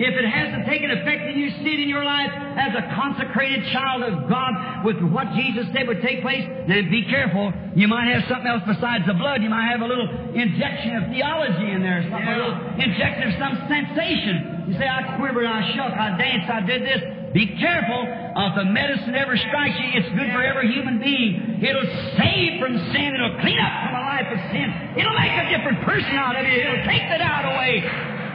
if it hasn't taken effect, then you see it in your life as a consecrated child of God with what Jesus said would take place, then be careful. You might have something else besides the blood. You might have a little injection of theology in there, some, yeah. a little injection of some sensation. You say, I quivered, I shook, I danced, I did this. Be careful. Uh, if the medicine ever strikes you, it's good for every human being. It'll save from sin. It'll clean up from a life of sin. It'll make a different person out of you. It'll take the doubt away.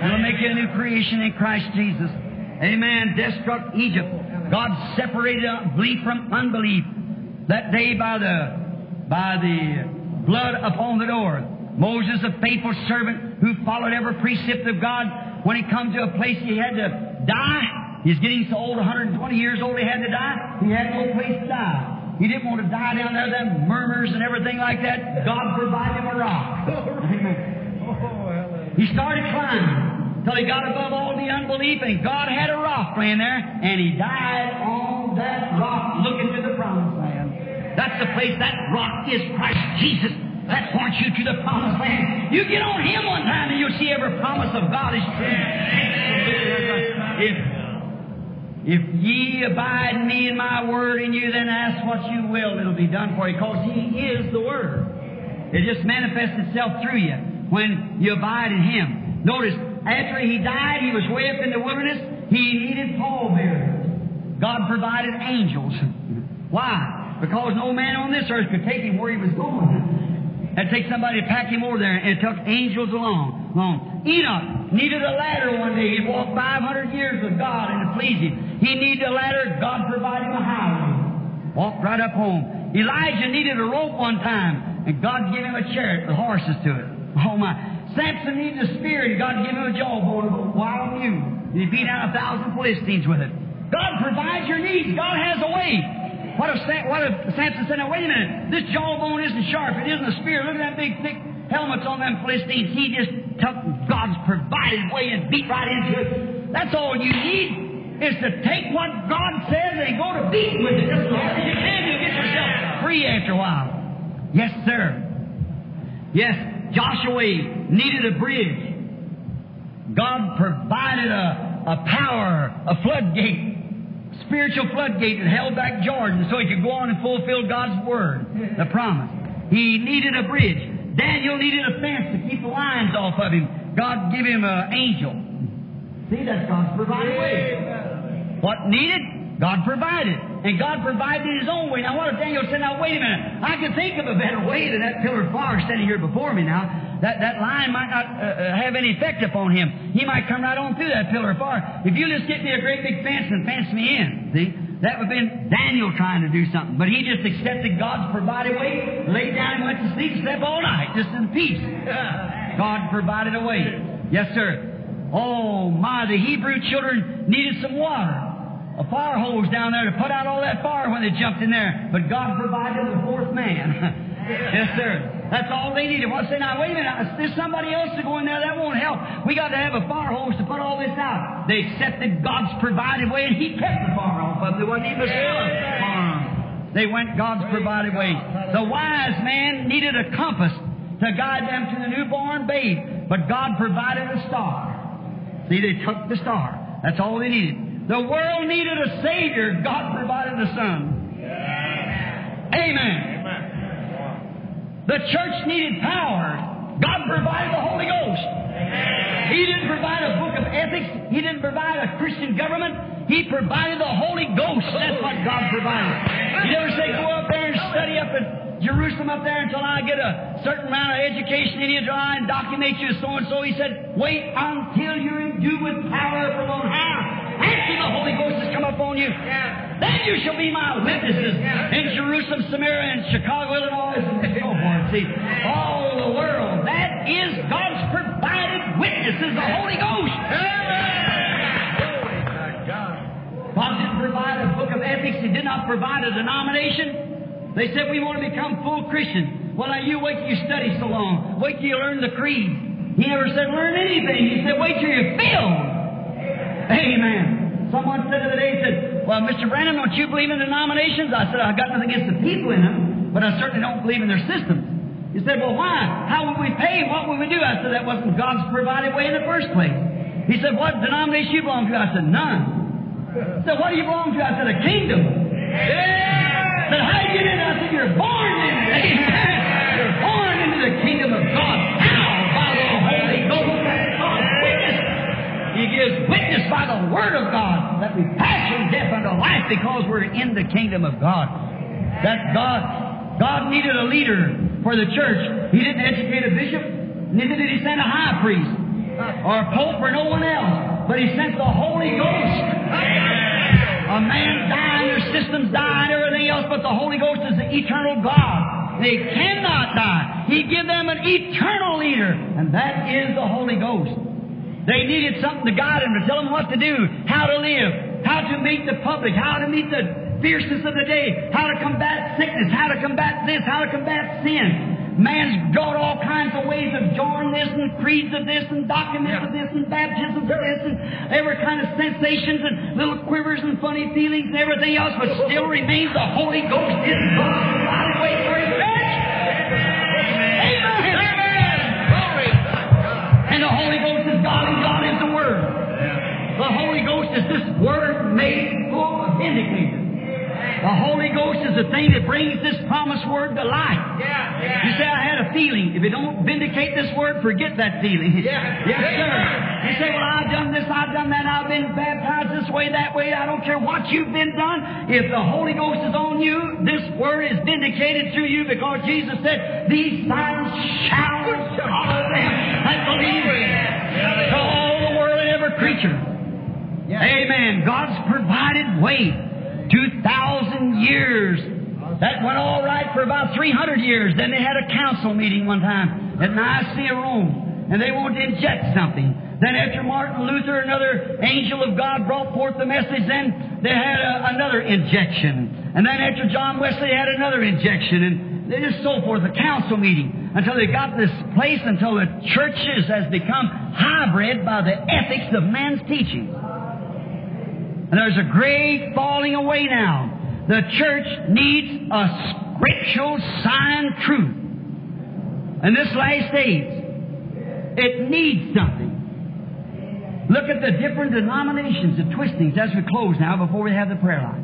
It'll make you a new creation in Christ Jesus. Amen. Death struck Egypt. God separated belief from unbelief. That day by the, by the blood upon the door. Moses, a faithful servant who followed every precept of God. When he come to a place he had to die, he's getting so old, one hundred twenty years old, he had to die. He had no place to die. He didn't want to die down there, them murmurs and everything like that. God provided him a rock. He started climbing until he got above all the unbelief, and God had a rock laying there, and he died on that rock looking to the promised land. That's the place, that rock is Christ Jesus. That points you to the promised land. You get on Him one time, and you'll see every promise of God is true. If ye abide in me and my word in you, then ask what you will, it'll be done for you, because He is the Word. It just manifests itself through you when you abide in Him. Notice, after He died, He was way up in the wilderness. He needed pallbearers. God provided angels. Why? Because no man on this earth could take Him where He was going. That'd take somebody to pack Him over there, and it took angels along. along. Enoch needed a ladder one day. He walked five hundred years with God and it pleased Him. He needed a ladder. God provided him a highway. Walked right up home. Elijah needed a rope one time, and God gave him a chariot with horses to it. Oh my. Samson needed a spear, and God gave him a jawbone of a wild mule. And he beat out a thousand Philistines with it. God provides your needs. God has a way. What if, what if Samson said, now wait a minute, this jawbone isn't sharp, it isn't a spear, look at that big thick helmets on them Philistines. He just took God's provided way and beat right into it. That's all you need, is to take what God says and go to beat with it. That's all you can do. Get yourself free after a while. Yes, sir. Yes, Joshua needed a bridge. God provided a, a power, a floodgate, spiritual floodgate that held back Jordan so he could go on and fulfill God's word, the promise. He needed a bridge. Daniel needed a fence to keep the lions off of him. God gave him an angel. See, that's God's provided way. What needed? God provided. And God provided his own way. Now, what if Daniel said, now, wait a minute, I can think of a better way than that pillar of fire standing here before me now. That, that lion might not uh, have any effect upon him. He might come right on through that pillar of fire. If you just get me a great big fence and fence me in, see, that would have been Daniel trying to do something. But he just accepted God's provided way, laid down and went to sleep, slept all night, just in peace. God provided a way. Yes, sir. Oh, my, the Hebrew children needed some water. A fire hose down there to put out all that fire when they jumped in there. But God provided the fourth man. Yes, sir. That's all they needed. Well, I say, now, wait a minute. There's somebody else to go in there. That won't help. We got to have a fire hose to put all this out. They accepted God's provided way, and he kept the fire off of them. They wasn't even a storm. They went God's provided way. The wise man needed a compass to guide them to the newborn babe. But God provided a star. See, they took the star. That's all they needed. The world needed a Savior. God provided the Son. Yeah. Amen. Amen. The church needed power. God provided the Holy Ghost. Yeah. He didn't provide a book of ethics. He didn't provide a Christian government. He provided the Holy Ghost. That's what God provided. You never say, go up there and study up and Jerusalem up there until I get a certain amount of education in you, until I indoctrinate you as so-and-so. He said, wait until you're endued with power from on high. After the Holy Ghost has come upon you, yeah. Then you shall be my witnesses yeah. in Jerusalem, Samaria, and Chicago, Illinois, and so forth. See, all the world. That is God's provided witnesses, the Holy Ghost. Yeah. God didn't provide a book of ethics. He did not provide a denomination. They said, we want to become full Christians. Well, now, you wait till you study so long. Wait till you learn the creed. He never said, learn anything. He said, wait till you're filled. Amen. Someone said the other day, he said, well, Mister Branham, don't you believe in denominations? I said, I've got nothing against the people in them, but I certainly don't believe in their systems. He said, well, why? How would we pay? What would we do? I said, that wasn't God's provided way in the first place. He said, what denomination you belong to? I said, none. He said, what do you belong to? I said, a kingdom. Yeah. But how do you get in? I said, you're born into it. Amen. You're born into the kingdom of God. How? By the Holy Ghost. God's witness. He gives witness by the Word of God that we pass from death unto life because we're in the kingdom of God. That God, God needed a leader for the church. He didn't educate a bishop, neither did he send a high priest or a pope or no one else. But he sent the Holy Ghost. Amen. A man died, their systems died, everything else, but the Holy Ghost is the eternal God. They cannot die. He gave them an eternal leader, and that is the Holy Ghost. They needed something to guide them, to tell them what to do, how to live, how to meet the public, how to meet the fierceness of the day, how to combat sickness, how to combat this, how to combat sin. Man's got all kinds of ways of joining this and creeds of this and documents of this and baptisms of this and every kind of sensations and little quivers and funny feelings and everything else, but still remains the Holy Ghost is God's provided way for His church. Amen. Amen. And the Holy Ghost is God and God is the Word. The Holy Ghost is this Word made full of indicator. The Holy Ghost is the thing that brings this promised word to life. Yeah, yeah. You say, I had a feeling. If you don't vindicate this word, forget that feeling. Yeah, yes, yeah, sir. Yeah. You say, well, I've done this, I've done that, I've been baptized this way, that way. I don't care what you've been done. If the Holy Ghost is on you, this word is vindicated through you because Jesus said, these signs shall follow them that believe to all the world and every creature. Yeah. Amen. God's provided way. two thousand years. That went all right for about three hundred years. Then they had a council meeting one time at Nicaea, Rome, and they wanted to inject something. Then after Martin Luther, another angel of God brought forth the message, then they had a, another injection. And then after John Wesley had another injection, and just so forth, a council meeting, until they got this place, until the churches has become hybrid by the ethics of man's teaching. And there's a great falling away now. The church needs a scriptural sign truth. In this last age, it needs something. Look at the different denominations and twistings as we close now before we have the prayer line.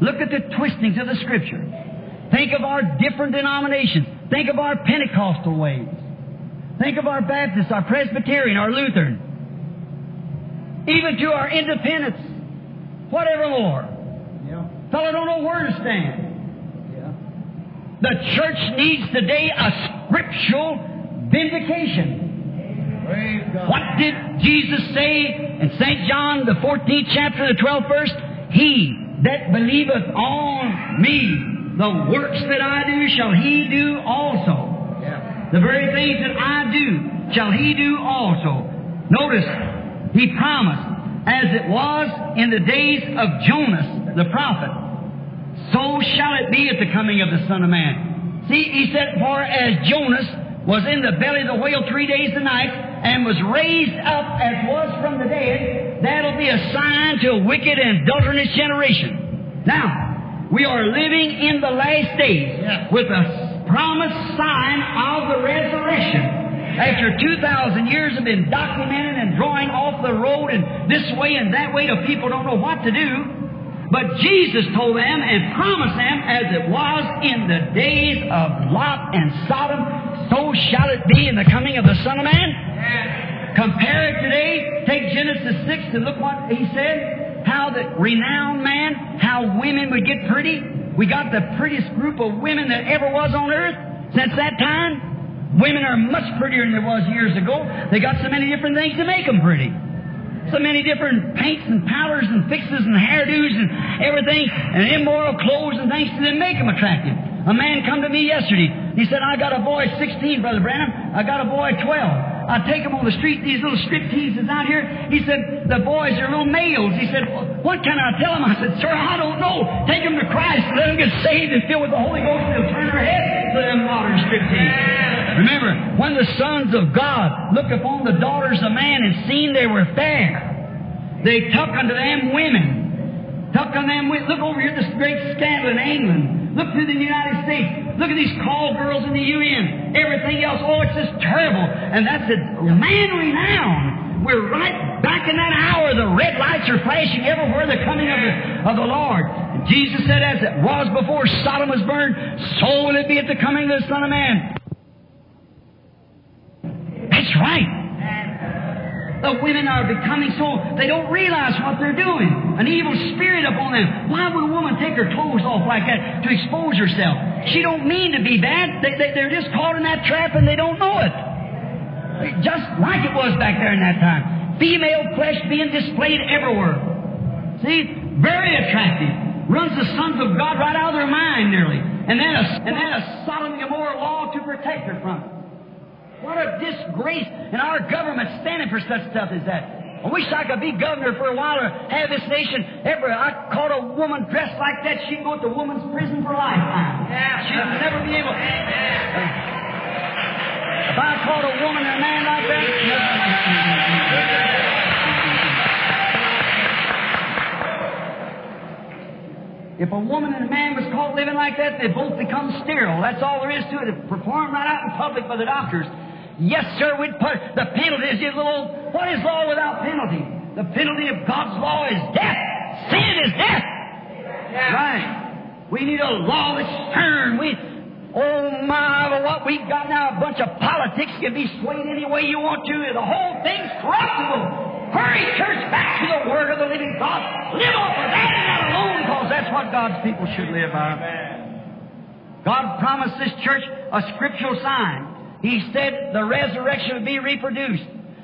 Look at the twistings of the Scripture. Think of our different denominations. Think of our Pentecostal ways. Think of our Baptist, our Presbyterian, our Lutheran. Even to our independence. Whatever, Lord. Yeah. Fellow don't know where to stand. Yeah. The church needs today a scriptural vindication. Praise God. What did Jesus say in Saint John, the fourteenth chapter, the twelfth verse? He that believeth on me, the works that I do shall he do also. Yeah. The very things that I do shall he do also. Notice, He promised, as it was in the days of Jonas the prophet, so shall it be at the coming of the Son of Man. See, he said, for as Jonas was in the belly of the whale three days and nights, and was raised up as was from the dead, that'll be a sign to a wicked and adulterous generation. Now, we are living in the last days with a promised sign of the resurrection. After two thousand years have been documented and drawing off the road and this way and that way to people don't know what to do. But Jesus told them and promised them, as it was in the days of Lot and Sodom, so shall it be in the coming of the Son of Man. Compare it today. Take Genesis six and look what he said. How the renowned man, how women would get pretty. We got the prettiest group of women that ever was on earth since that time. Women are much prettier than they was years ago. They got so many different things to make them pretty. So many different paints and powders and fixes and hairdos and everything and immoral clothes and things to make them attractive. A man come to me yesterday. He said, I got a boy sixteen, Brother Branham. I got a boy twelve. I take him on the street. These little strip teases out here. He said, the boys are little males. He said, what can I tell them? I said, sir, I don't know. Take them to Christ. Let them get saved and filled with the Holy Ghost. They'll turn their heads to them modern strip teases. Remember, when the sons of God looked upon the daughters of man and seen they were fair, they took unto them women. Took unto them women. Look over here, this great scandal in England. Look through the United States. Look at these call girls in the U N. Everything else, oh, it's just terrible. And that's a man renowned. We're right back in that hour. The red lights are flashing everywhere, the coming of the, of the Lord. And Jesus said, as it was before Sodom was burned, so will it be at the coming of the Son of Man. That's right. The women are becoming so, they don't realize what they're doing. An evil spirit upon them. Why would a woman take her clothes off like that to expose herself? She don't mean to be bad. They, they, they're just caught in that trap and they don't know it. Just like it was back there in that time. Female flesh being displayed everywhere. See? Very attractive. Runs the sons of God right out of their mind nearly. And then a, and then a Sodom and Gomorrah law to protect her from it. What a disgrace in our government standing for such stuff as that. I wish I could be governor for a while or have this nation ever. I caught a woman dressed like that, she'd go to the woman's prison for a lifetime. Yeah. She'd never be able to. If I caught a woman and a man like that, no. If a woman and a man was caught living like that, they'd both become sterile. That's all there is to it. It performed right out in public by the doctors. Yes, sir, we'd put the penalty is your little. What is law without penalty? The penalty of God's law is death. Sin is death. Yeah. Right. We need a law that's stern. We, oh my, what we've got now, a bunch of politics can be swayed any way you want to. The whole thing's corruptible. Hurry, church, back to the Word of the living God. Live off of that and that alone, because that's what God's people should live by. God promised this church a scriptural sign. He said the resurrection would be reproduced.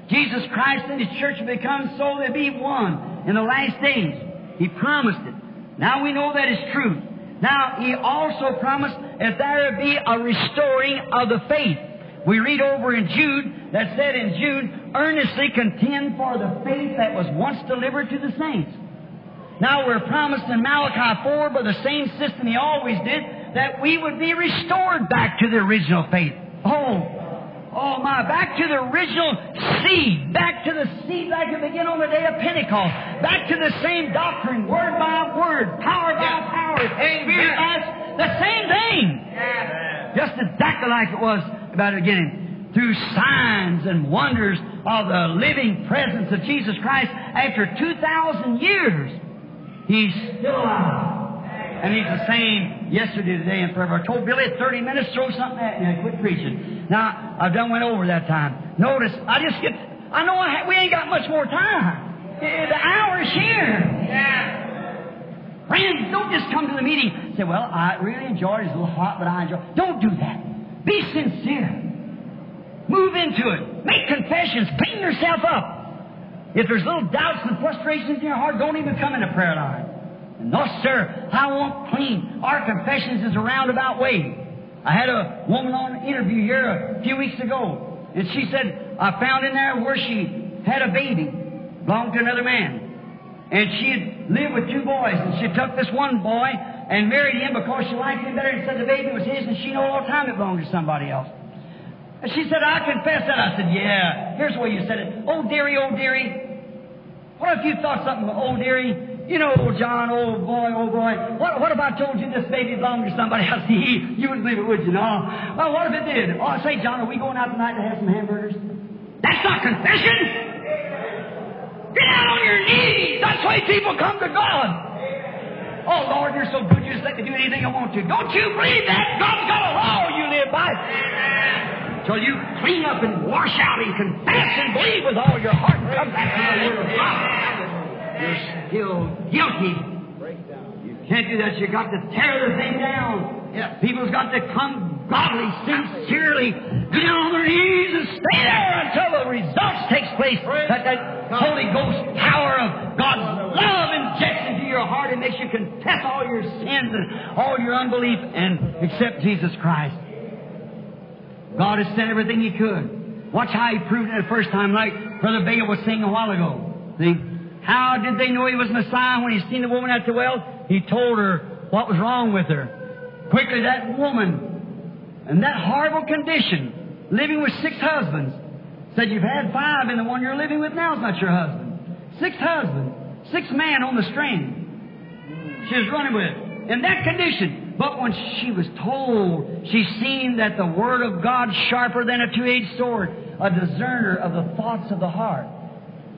Jesus Christ and His church would become so they'd be one in the last days. He promised it. Now we know that is true. Now He also promised that there would be a restoring of the faith. We read over in Jude that said in Jude, earnestly contend for the faith that was once delivered to the saints. Now we're promised in Malachi four by the same system he always did, that we would be restored back to the original faith. Oh, oh my, back to the original seed, back to the seed like it began on the day of Pentecost, back to the same doctrine, word by word, power by yeah. power, spirit by the same thing. Yeah. Just exactly like it was about the beginning, through signs and wonders of the living presence of Jesus Christ after two thousand years. He's still alive. And he's the same yesterday, today, and forever. I told Billy at thirty minutes, throw something at me and quit preaching. Now, I done went over that time. Notice, I just get, I know I ha- we ain't got much more time. The hour's here. Yeah. Friends, don't just come to the meeting and say, well, I really enjoyed it. It was a little hot, but I enjoyed it. Don't do that. Be sincere. Move into it. Make confessions. Clean yourself up. If there's little doubts and frustrations in your heart, don't even come into prayer line. No, sir, I won't clean. Our confessions is a roundabout way. I had a woman on an interview here a few weeks ago, and she said, I found in there where she had a baby, belonged to another man. And she had lived with two boys, and she took this one boy and married him because she liked him better and said the baby was his, and she knew all the time it belonged to somebody else. And she said, I confess that. I said, yeah, here's the way you said it. Oh, dearie, oh, dearie. What if you thought something, oh, dearie? You know, old John, old boy, old boy, what, what if I told you this baby belonged to somebody else? You wouldn't believe it, would you? No. Well, what if it did? Oh, say, John, are we going out tonight to have some hamburgers? That's not confession! Get out on your knees! That's why people come to God! Oh, Lord, you're so good, you just let me do anything I want to. Don't you believe that? God's got a law you live by. So you clean up and wash out and confess and believe with all your heart and come back to the Word of God. You're still guilty. You can't do that. You've got to tear the thing down. Yeah. People's got to come godly, sincerely, get on their knees and stay there until the results takes place. That, that Holy Ghost power of God's love injects into your heart and makes you confess all your sins and all your unbelief and accept Jesus Christ. God has said everything He could. Watch how He proved it the first time, like Brother Vale was saying a while ago. See? How did they know He was Messiah when He seen the woman at the well? He told her what was wrong with her. Quickly, that woman, in that horrible condition, living with six husbands, said, you've had five, and the one you're living with now is not your husband. Six husbands, six men on the string. She was running with. In that condition. But when she was told, she seen that the Word of God sharper than a two-edged sword, a discerner of the thoughts of the heart.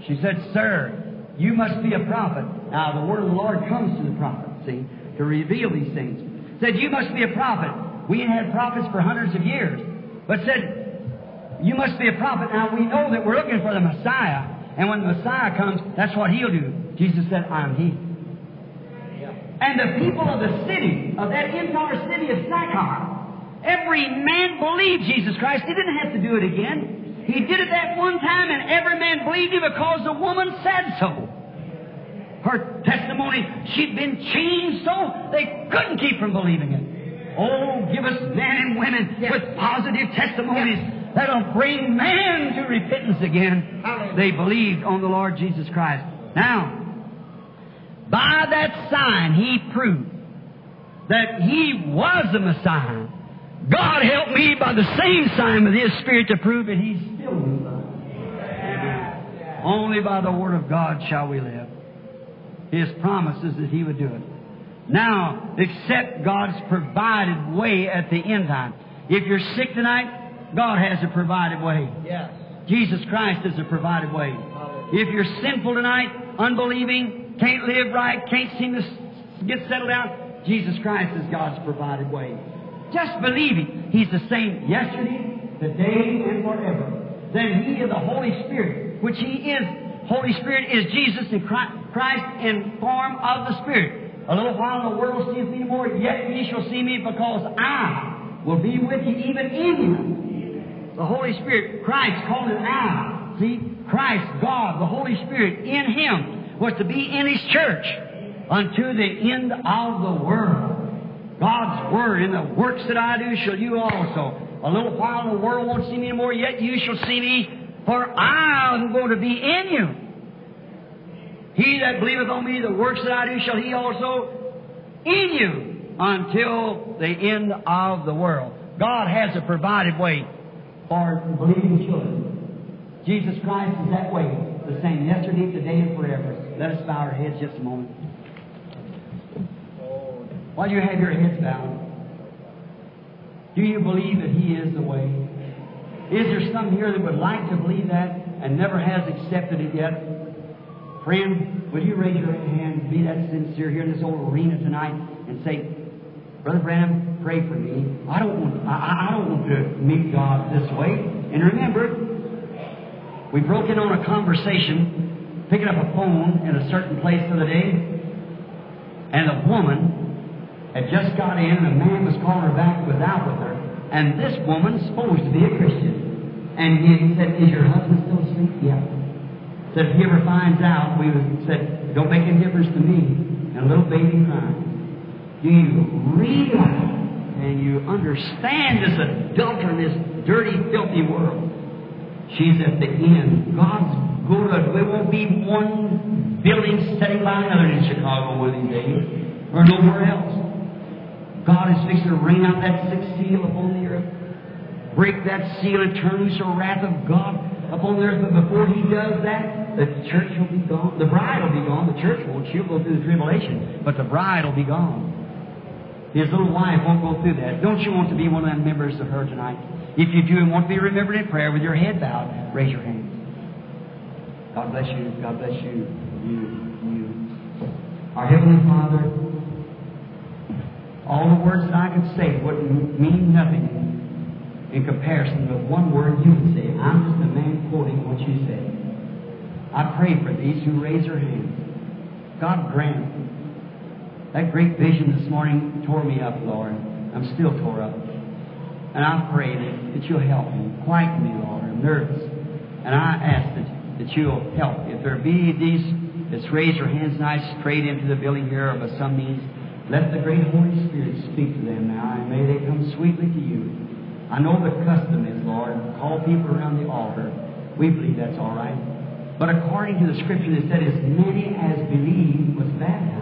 She said, sir, you must be a prophet. Now, the word of the Lord comes to the prophet, see, to reveal these things. Said, you must be a prophet. We had prophets for hundreds of years. But said, you must be a prophet. Now, we know that we're looking for the Messiah. And when the Messiah comes, that's what He'll do. Jesus said, I'm He. Yeah. And the people of the city, of that entire city of Sychar, every man believed Jesus Christ. He didn't have to do it again. He did it that one time, and every man believed Him because the woman said so. Her testimony, she'd been changed so they couldn't keep from believing it. Oh, give us men and women yes. with positive testimonies yes. that'll bring man to repentance again. Hallelujah. They believed on the Lord Jesus Christ. Now, by that sign, He proved that He was the Messiah. God help me by the same sign with His Spirit to prove that He's still alive. Yeah. Only by the Word of God shall we live. His promises that He would do it. Now, accept God's provided way at the end time. If you're sick tonight, God has a provided way. Yes. Jesus Christ is a provided way. Hallelujah. If you're sinful tonight, unbelieving, can't live right, can't seem to get settled out, Jesus Christ is God's provided way. Just believing He's the same yesterday, today, and forever. Then He is the Holy Spirit, which He is. Holy Spirit is Jesus in Christ in form of the Spirit. A little while the world sees me more, yet ye shall see me because I will be with you even in you. The Holy Spirit, Christ called it I. See, Christ, God, the Holy Spirit in Him was to be in His church unto the end of the world. God's Word, in the works that I do shall you also. A little while the world won't see me anymore, yet you shall see me, for I am going to be in you. He that believeth on me, the works that I do, shall he also in you until the end of the world. God has a provided way for believing children. Jesus Christ is that way, the same yesterday, today, and forever. Let us bow our heads just a moment. Why do you have your heads bowed? Do you believe that He is the way? Is there some here that would like to believe that and never has accepted it yet? Friend, would you raise your hand, be that sincere here in this old arena tonight, and say, Brother Branham, pray for me. I don't want, I, I don't want to meet God this way. And remember, we broke in on a conversation, picking up a phone in a certain place the other day, and a woman had just got in, and a man was calling her back without with her. And this woman's supposed to be a Christian. And he said, is your husband still asleep? Yeah. Said, if he ever finds out, we would, said, don't make any difference to me. And a little baby crying. Do you realize and you understand this adultery, this dirty, filthy world? She's at the end. God's good. There won't be one building setting by another in Chicago one of these days or nowhere else. God is fixing to ring out that sixth seal upon the earth, break that seal, and turn loose the wrath of God upon the earth. But before He does that, the church will be gone. The bride will be gone. The church won't. She'll go through the tribulation, but the bride will be gone. His little wife won't go through that. Don't you want to be one of the members of her tonight? If you do and want to be remembered in prayer with your head bowed, raise your hand. God bless you. God bless you. You, you. Our Heavenly Father, all the words that I could say wouldn't mean nothing in comparison with one word you would say. I'm just a man quoting what you said. I pray for these who raise their hands. God grant. That great vision this morning tore me up, Lord. I'm still tore up. And I pray that, that You'll help me. Quieten me, Lord. I'm nervous. And I ask that, that You'll help. If there be these that's raised their hands and I strayed into the building here or by some means, let the great Holy Spirit speak to them now, and may they come sweetly to You. I know the custom is, Lord, call people around the altar. We believe that's all right. But according to the Scripture, it said, as many as believed was baptized.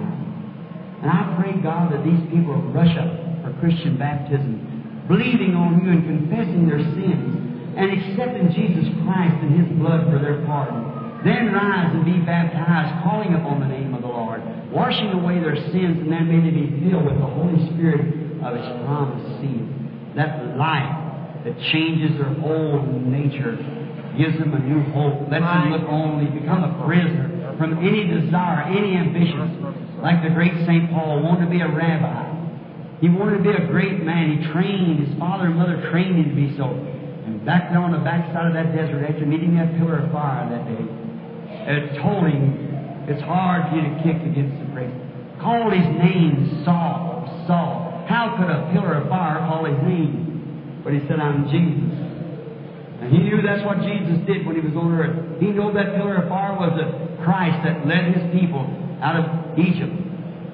And I pray, God, that these people rush up for Christian baptism, believing on You and confessing their sins and accepting Jesus Christ and His blood for their pardon. Then rise and be baptized, calling upon the name of the Lord, washing away their sins, and then may they be filled with the Holy Spirit of His promised seed. That life that changes their whole nature, gives them a new hope, lets them look only, become a prisoner from any desire, any ambition. Like the great Saint Paul wanted to be a rabbi. He wanted to be a great man. He trained. His father and mother trained him to be so. And back there on the backside of that desert, after meeting that pillar of fire that day, it told him, it's hard for you to kick against the priest. Called his name Saul, Saul. How could a pillar of fire call his name? But he said, I'm Jesus. And he knew that's what Jesus did when He was on earth. He knew that pillar of fire was the Christ that led His people out of Egypt,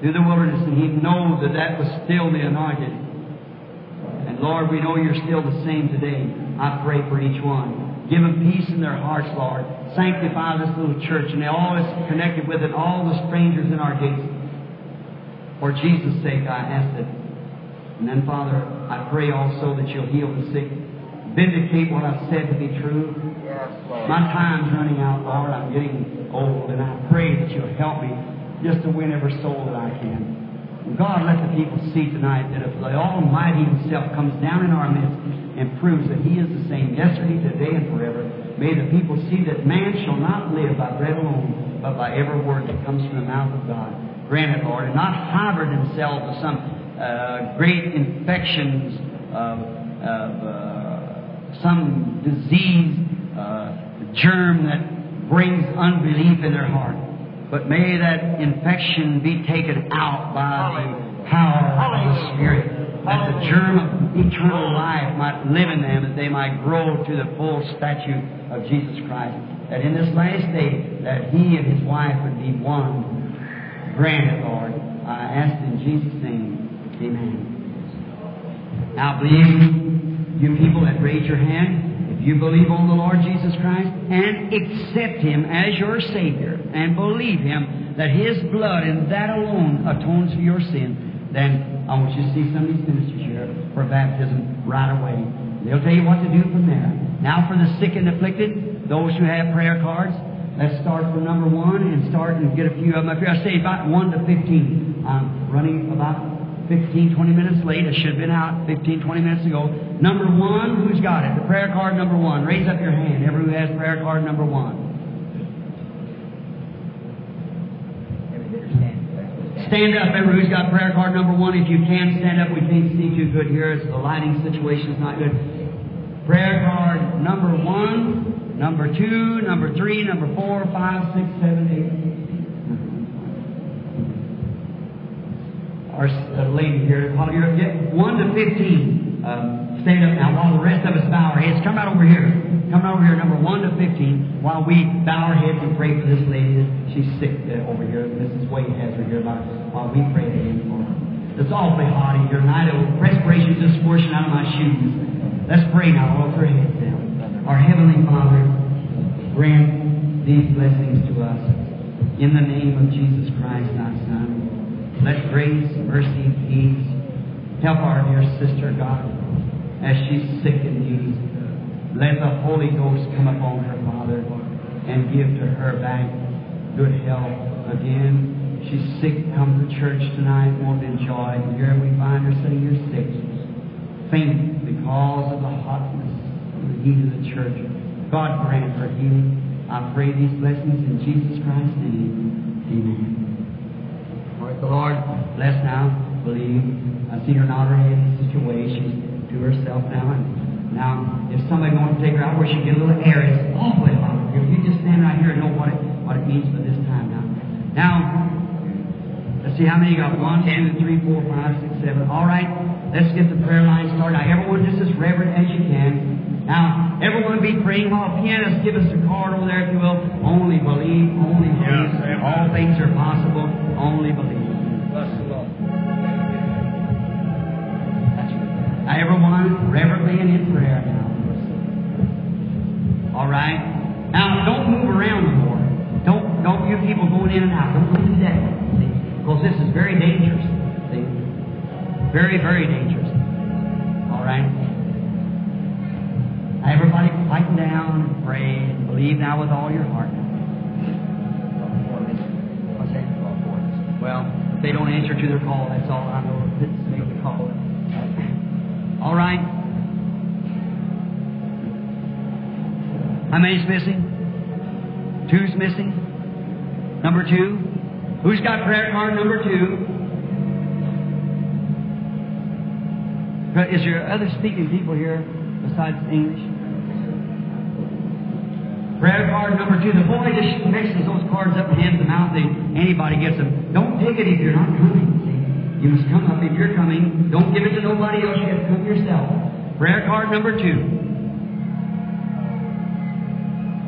through the wilderness, and He knows that that was still the anointed. And Lord, we know You're still the same today. I pray for each one. Give them peace in their hearts, Lord. Sanctify this little church, and all that's connected with it, all the strangers in our gates. For Jesus' sake, I ask it. And then, Father, I pray also that You'll heal the sick. Vindicate what I've said to be true. Yes, Lord. My time's running out, Lord. I'm getting old, and I pray that You'll help me just to win every soul that I can. God, let the people see tonight that if the Almighty Himself comes down in our midst and proves that He is the same yesterday, today, and forever, may the people see that man shall not live by bread alone, but by every word that comes from the mouth of God. Grant it, Lord, and not harbor themselves to some uh, great infections of, of uh, some disease, uh, germ that brings unbelief in their heart. But may that infection be taken out by the power of the Spirit, that the germ of eternal life might live in them, that they might grow to the full stature of Jesus Christ. That in this last day, that He and His wife would be one. Grant it, Lord. I ask in Jesus' name. Amen. Now, believe you people that raise your hand, if You believe on the Lord Jesus Christ and accept Him as your Savior and believe Him that His blood and that alone atones for your sin, then I want you to see some of these ministers here for baptism right away. They'll tell you what to do from there. Now for the sick and afflicted, those who have prayer cards, let's start from number one and start and get a few of them up here. I say about one to fifteen. I'm running about fifteen, twenty minutes late. I should have been out fifteen, twenty minutes ago. Number one, who's got it? The prayer card number one. Raise up your hand, everyone who has prayer card number one. Stand up, everyone who's got prayer card number one. If you can't stand up, we can't see too good here. It's the lighting situation's not good. Prayer card number one, number two, number three, number four, five, six, seven, eight. Our lady here, one to fifteen. Um, stand up now while the rest of us bow our heads. Come out over here. Come out over here, number one to fifteen. While we bow our heads and pray for this lady, she's sick uh, over here. Missus Way has her here. About while we pray again for her. It's awfully hot in here tonight. Respiration just squishing out of my shoes. Let's pray now. All three heads down. Our heavenly Father, grant these blessings to us in the name of Jesus Christ, our Son. Let grace, mercy, peace help our dear sister, God, as she's sick and needs. Let the Holy Ghost come upon her, Father, and give to her back good health again. She's sick, come to church tonight, won't enjoy it. Here we find her sitting here sick, faint because of the hotness of the heat of the church. God grant her healing. I pray these blessings in Jesus Christ's name. Amen. The Lord bless now, believe. I see her nod her head in situation to herself now. And now, if somebody wants to take her out where she can get a little air, it's awfully hot. If you just stand right here and know what it what it means for this time now. Now, let's see how many you got. One, two, three, four, five, six, seven. All right, let's get the prayer line started. Now, everyone, just as reverent as you can. Now, everyone be praying while pianists give us a card over there, if you will. Only believe, only believe. Yes, all things are possible. Only believe. Everyone, reverently and in prayer now. All right. Now, don't move around anymore. Don't don't you people going in and out. Don't do that. See? Because this is very dangerous. See? Very, very dangerous. All right. Everybody, pipe down, pray, and believe now with all your heart. What's that? Well, if they don't answer to their call, that's all I know. Let's make the call. All right. How many's missing? Two's missing. Number two. Who's got prayer card number two? Is there other speaking people here besides English? Prayer card number two. The boy just mixes those cards up and hands them out. They, anybody gets them. Don't take it if you're not coming. You must come up if you're coming. Don't give it to nobody else. You have to come yourself. Prayer card number two.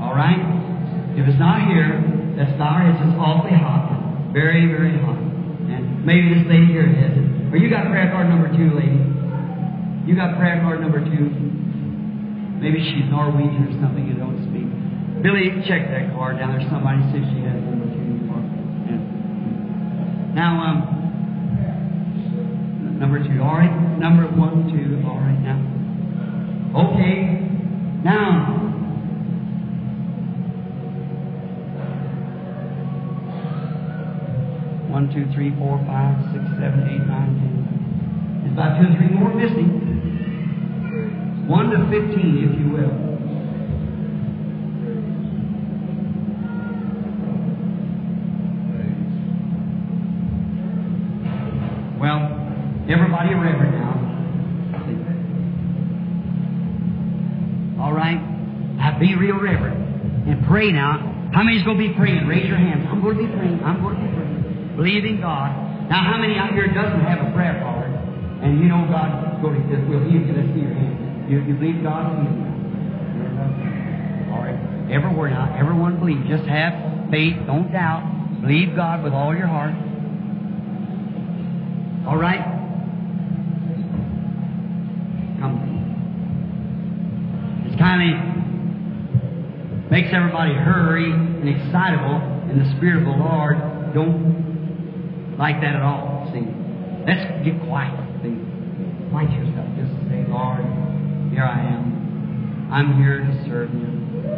All right? If it's not here, that's not here. It's just awfully hot. Very, very hot. And maybe this lady here has it. Or you got prayer card number two, lady. You got prayer card number two. Maybe she's Norwegian or something and don't speak. Billy, check that card down there. Somebody said she has number two. Yeah. Now, um... number two, all right. Number one, two, all right now. Okay, now. One, two, three, four, five, six, seven, eight, nine, ten. There's about two or three more missing. One to fifteen, if you will. Everybody reverent now. All right? Now be real reverent. And pray now. How many's going to be praying? Raise your hands. I'm going to be praying. I'm going to be praying. Believe in God. Now, how many out here doesn't have a prayer card? And you know God will heal you. Let's see your hands. You, you believe God will heal you. All right? Everywhere now. Everyone believe. Just have faith. Don't doubt. Believe God with all your heart. All right? finally makes everybody hurry and excitable, and the Spirit of the Lord don't like that at all. See, let's get quiet. See, quiet yourself. Just say, Lord, here I am. I'm here to serve you.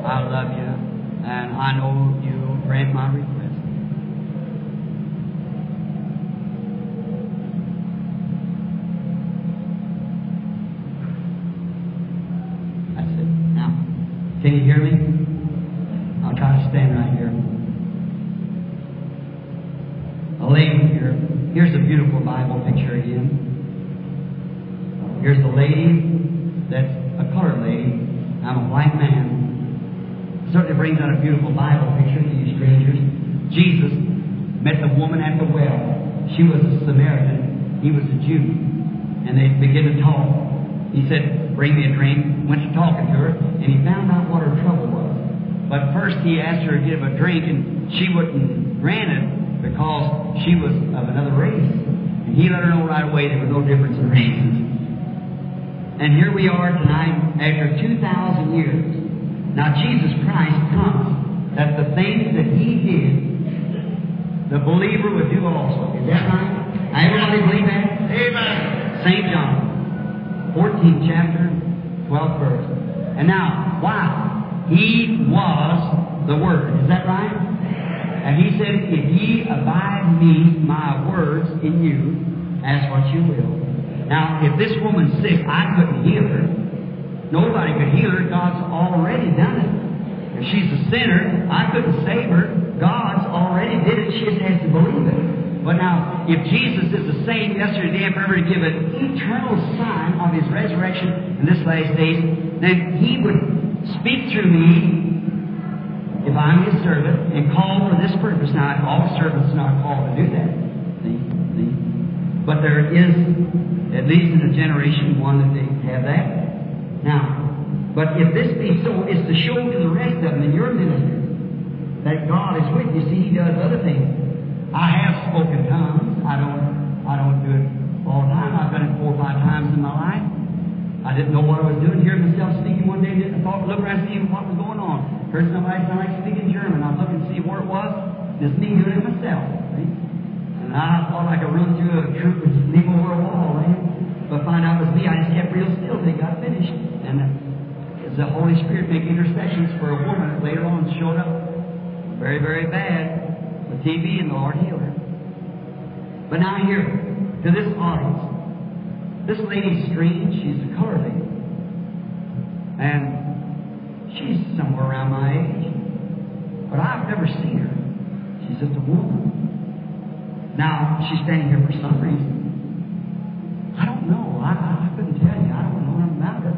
I love you, and I know you grant my request. Can you hear me? I'll try to stand right here. I'll lay here. Here's a beautiful Bible picture again. Here's the lady that's a colored lady. I'm a white man. Certainly brings out a beautiful Bible picture to you strangers. Jesus met the woman at the well. She was a Samaritan. He was a Jew. And they began to talk. He said, bring me a drink. Went to talking to her, and he found out what her trouble was. But first he asked her to give a drink, and she wouldn't grant it because she was of another race. And he let her know right away there was no difference in races. And here we are tonight after two thousand years. Now Jesus Christ comes that the things that he did, the believer would do also. Is that right? Everybody believe that? Amen. Saint John. fourteenth chapter, twelfth verse. And now, wow, he was the Word. Is that right? And he said, if ye abide me, my words in you, ask what you will. Now, if this woman's sick, I couldn't heal her. Nobody could heal her. God's already done it. If she's a sinner, I couldn't save her. God's already did it. She just has to believe it. But now, if Jesus is the same yesterday, today, and forever, to give an eternal sign of His resurrection in this last days, then He would speak through me if I'm His servant and call for this purpose. Now, all servants are not called to do that. See? See? But there is, at least in the generation one, that they have that. Now, but if this be so, it's to show to the rest of them in your ministry that God is with you. See, He does other things. I have spoken tongues. I don't I don't do it all the time. I've done it four or five times in my life. I didn't know what I was doing. Heard myself speaking one day. I thought, look around and see what was going on. Heard somebody sound like speaking German. I looked and see where it was. Just me doing it myself. See? And I thought I could run through a troop and just leap over a wall. Right? But find out it was me. I just kept real still until they got finished. And it's the Holy Spirit making intercessions for a woman that later on showed up very, very bad. The T V, and the Lord healed her. But now here, to this audience, this lady's strange. She's a colored lady. And she's somewhere around my age. But I've never seen her. She's just a woman. Now, she's standing here for some reason. I don't know. I, I, I couldn't tell you. I don't know nothing about her.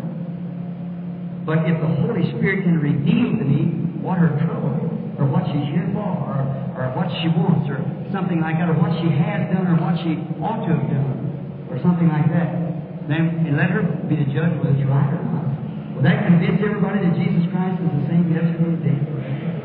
But if the Holy Spirit can redeem to me what her trouble is, or what she's here for, or, or what she wants, or something like that, or what she has done, or what she ought to have done, or something like that. Then and let her be the judge whether it's right or not. Will that convince everybody that Jesus Christ is the same yesterday, today, and forever?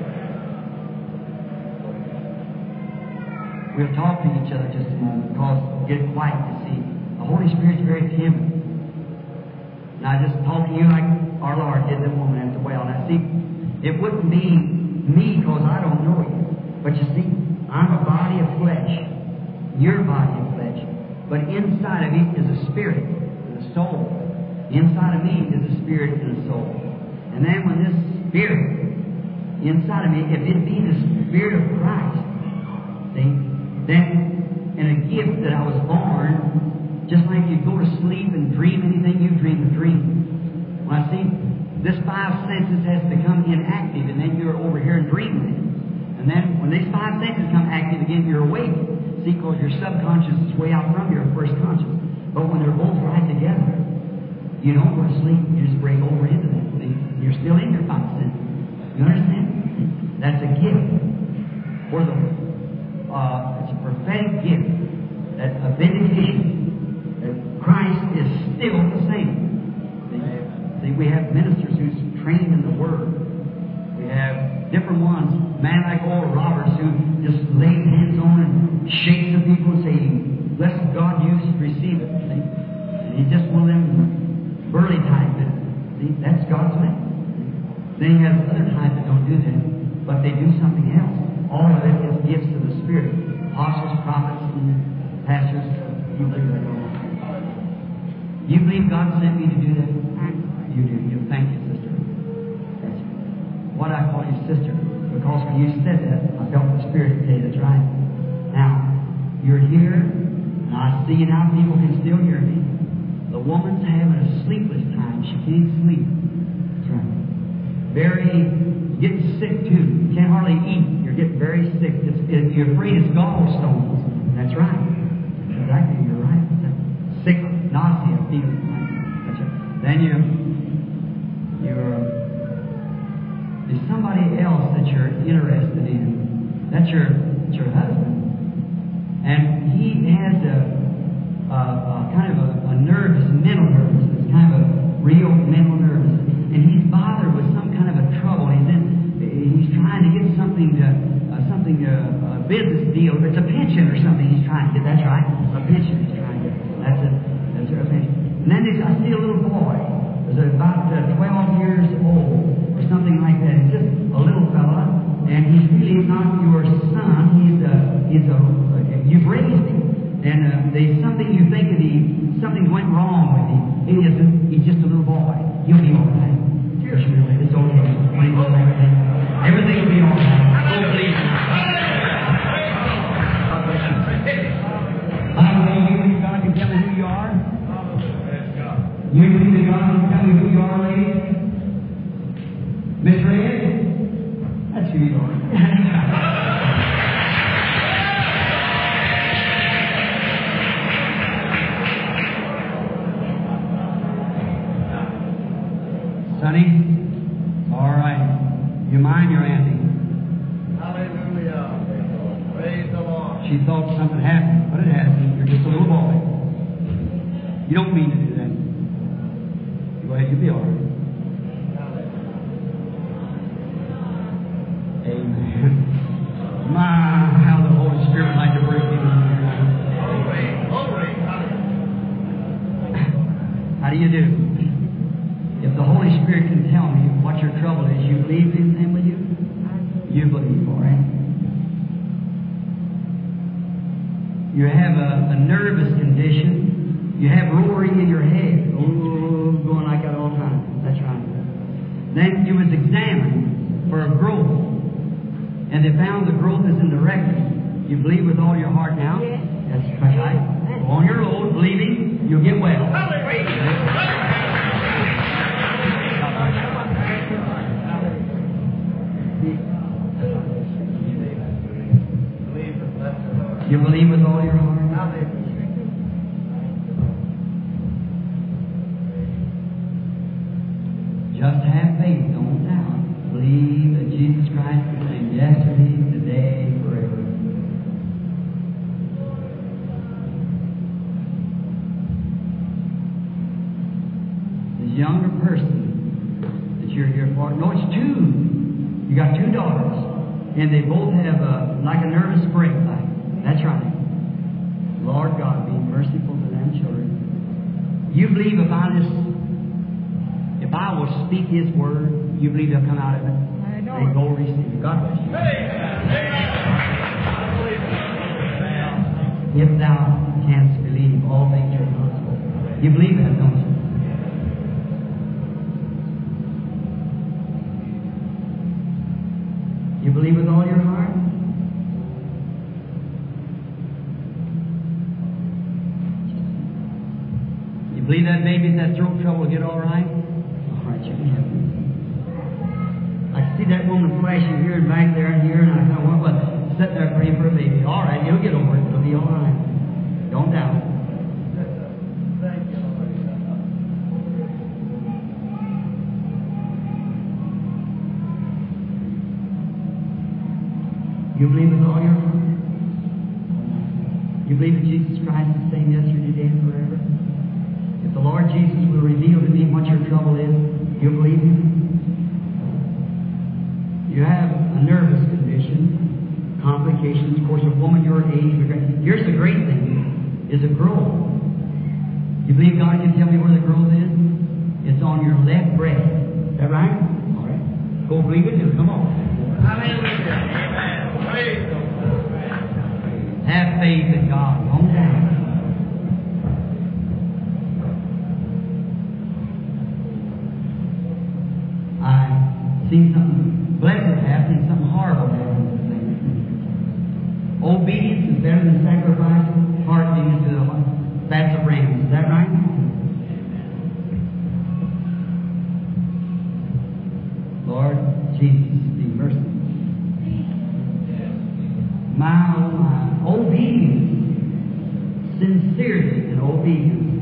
We'll talk to each other just a moment because we'll get quiet to see. The Holy Spirit's very timid. Now, just talk to you like our Lord did the woman at the well. Now, see, it wouldn't be me, because I don't know you. But you see, I'm a body of flesh. You're a body of flesh. But inside of me is a spirit and a soul. Inside of me is a spirit and a soul. And then when this spirit inside of me, if it be the Spirit of Christ, see, then in a gift that I was born, just like you go to sleep and dream anything, you dream a dream. Well, I see, this five senses has become inactive, and then you're over here and dreaming it. And then when these five senses come active again, you're awake. See, because your subconscious is way out from your first conscious. But when they're both right together, you don't go to sleep. You just break over into that thing. You're still in your five senses. You understand? That's a gift. For the, uh, it's a prophetic gift. That's a vindication. That Christ is still the same. See, we have ministers who's trained in the Word. We have different ones, man like old Roberts, who just lays hands on and shakes the people and say, bless God, you receive it. See? And he's just one of them burly type men. See, that's God's name. Then you have other types that don't do that, but they do something else. All of it is gifts of the Spirit. Apostles, prophets, and pastors, you believe that all. You believe God sent me to do that? You do. You thank you, sister. That's what I call you, sister, because when you said that, I felt the Spirit say that's right. Now, you're here, and I see how people can still hear me. The woman's having a sleepless time. She can't sleep. That's right. Very, getting sick too. You can't hardly eat. You're getting very sick. It's, it, you're afraid it's gallstones. That's right. Exactly, you're right. Sick, nausea, fever. That's right. Then you, you're. There's somebody else that you're interested in. That's your, that's your husband, and he has a, a, a kind of a, a nervous, mental nervousness, kind of a real mental nervousness, and he's bothered with some kind of a trouble. He's in. He's trying to get something to, uh, something to, uh, a business deal. It's a pension or something he's trying to get. That's right. A pension he's trying to get. That's it. That's a pension. And then I see a little boy. He's about uh, twelve years old or something like that. He's just a little fella. And he's really not your son. He's a, he's a, uh, you've raised him. And uh, there's something you think that he, something went wrong with him. He isn't. He's just a little boy. He'll be all right. Here's really. It's okay. When he goes like that. Everything will be all right. Oh, please. I believe you believe God can tell you who you are. You believe that God can tell you who you are, lady? Miss Red? That's who you are. Sonny? All right. You mind your auntie? Hallelujah. Praise the Lord. She thought something happened, but it happened. You're just a little boy. You don't mean to do that. You go ahead, you'll be all right. Amen. My, how the Holy Spirit would like to break you in here. Glory, glory, hallelujah. How do you do? If the Holy Spirit can tell me what your trouble is, you believe in Him, will you? You believe, all right? You have a, a nervous condition. You have roaring in your head. Oh, going like that all the time. That's right. Then you was examined for a growth, and they found the growth is in the rectum. You believe with all your heart now? Yes. That's right. Yes. On your road, believing, you'll get well. Hallelujah. You believe with all your heart? Just have faith, don't doubt. Believe that Jesus Christ is the same yesterday, today, forever. This younger person that you're here for, no, it's two. You got two daughters, and they both have a, like a nervous break. That's right. Lord God, be merciful to them children. You believe if I just, if I will speak His word, you believe they'll come out of it. I know. They go receive it. God bless you. Hey. If thou canst believe, all things are possible. You believe that, don't you? You believe with all your heart? Believe that baby in that throat trouble will get all right? All right, you can. I see that woman flashing here and back there and here, and I kind of want to sit there praying for a baby. All right, he'll get over it. It'll be all right. Don't doubt it. Thank you, Lord. You believe with all your heart? You believe that Jesus Christ is the same yesterday, today, and forever? If the Lord Jesus will reveal to me what your trouble is, you believe Him? You have a nervous condition, complications. Of course, a woman your age, here's the great thing, is a growth. You believe God can tell me where the growth is? It's on your left breast. Is that right? All right. we can do. Come on. Hallelujah. Have faith in God. Come on. I seen something blessed happen, something horrible happen. Obedience is better than sacrifice. Hearkening to the Lord. That's a ram. Is that right? Lord Jesus, be merciful. My, oh my. Obedience. Sincerity and obedience.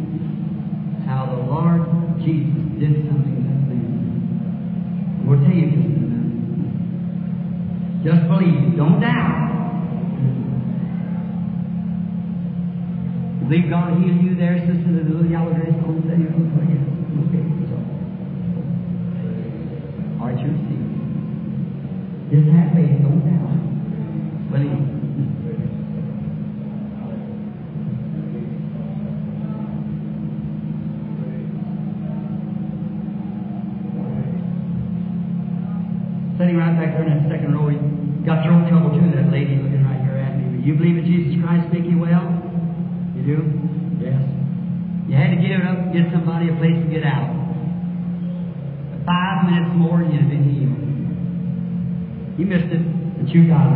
How the Lord Jesus did something that thing. We'll tell you this tonight. Just believe. Don't doubt. Believe God healed you there, sister. The little yellow dress on there. Okay, so. Heart you receive. Just have faith, don't doubt. Believe. Sitting right back there in that second row, you got your own trouble too. That lady looking right here at me. You believe in Jesus Christ, make you well? You do? Yes. You had to get it up, get somebody a place to get out. Five minutes more and you'd have been healed. You missed it, but you got it.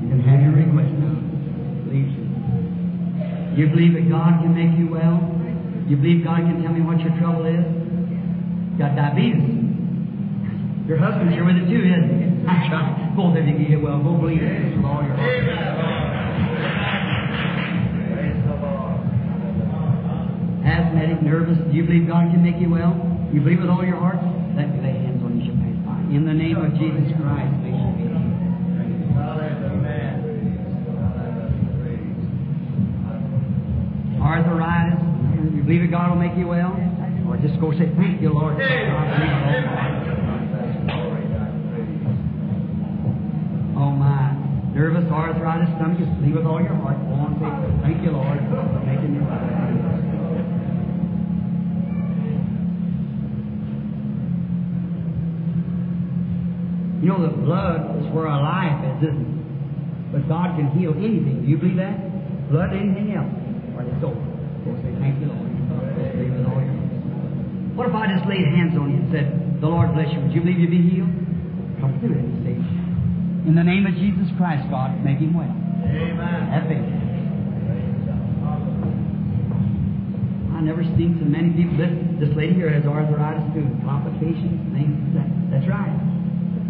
You can have your request now. Believe you. You believe that God can make you well? You believe God can tell me what your trouble is? You got diabetes. Your husband's here with it too, isn't he? Both of you can get well. Both believe it. With all your heart. Asthmatic, nervous. Do you believe God can make you well? You believe with all your heart? Let me lay hands on you. In the name of Jesus Christ, we shall be healed. Arthritis. You believe that God will make you well? Or just go say, thank you, Lord. Oh, my. Nervous, arthritis, stomach. Just believe with all your heart. Go on, say, thank you, Lord, for making me well. You know, the blood is where our life is, isn't it? But God can heal anything. Do you believe that? Blood, anything else. Or it's over. Thank you, Lord. What if I just laid hands on you and said, the Lord bless you. Would you believe you'd be healed? Come through it. See? In the name of Jesus Christ, God, make him well. Amen. Have faith. I've never seen so many people. Listen, this lady here has arthritis too. Complications, things like that. That's right.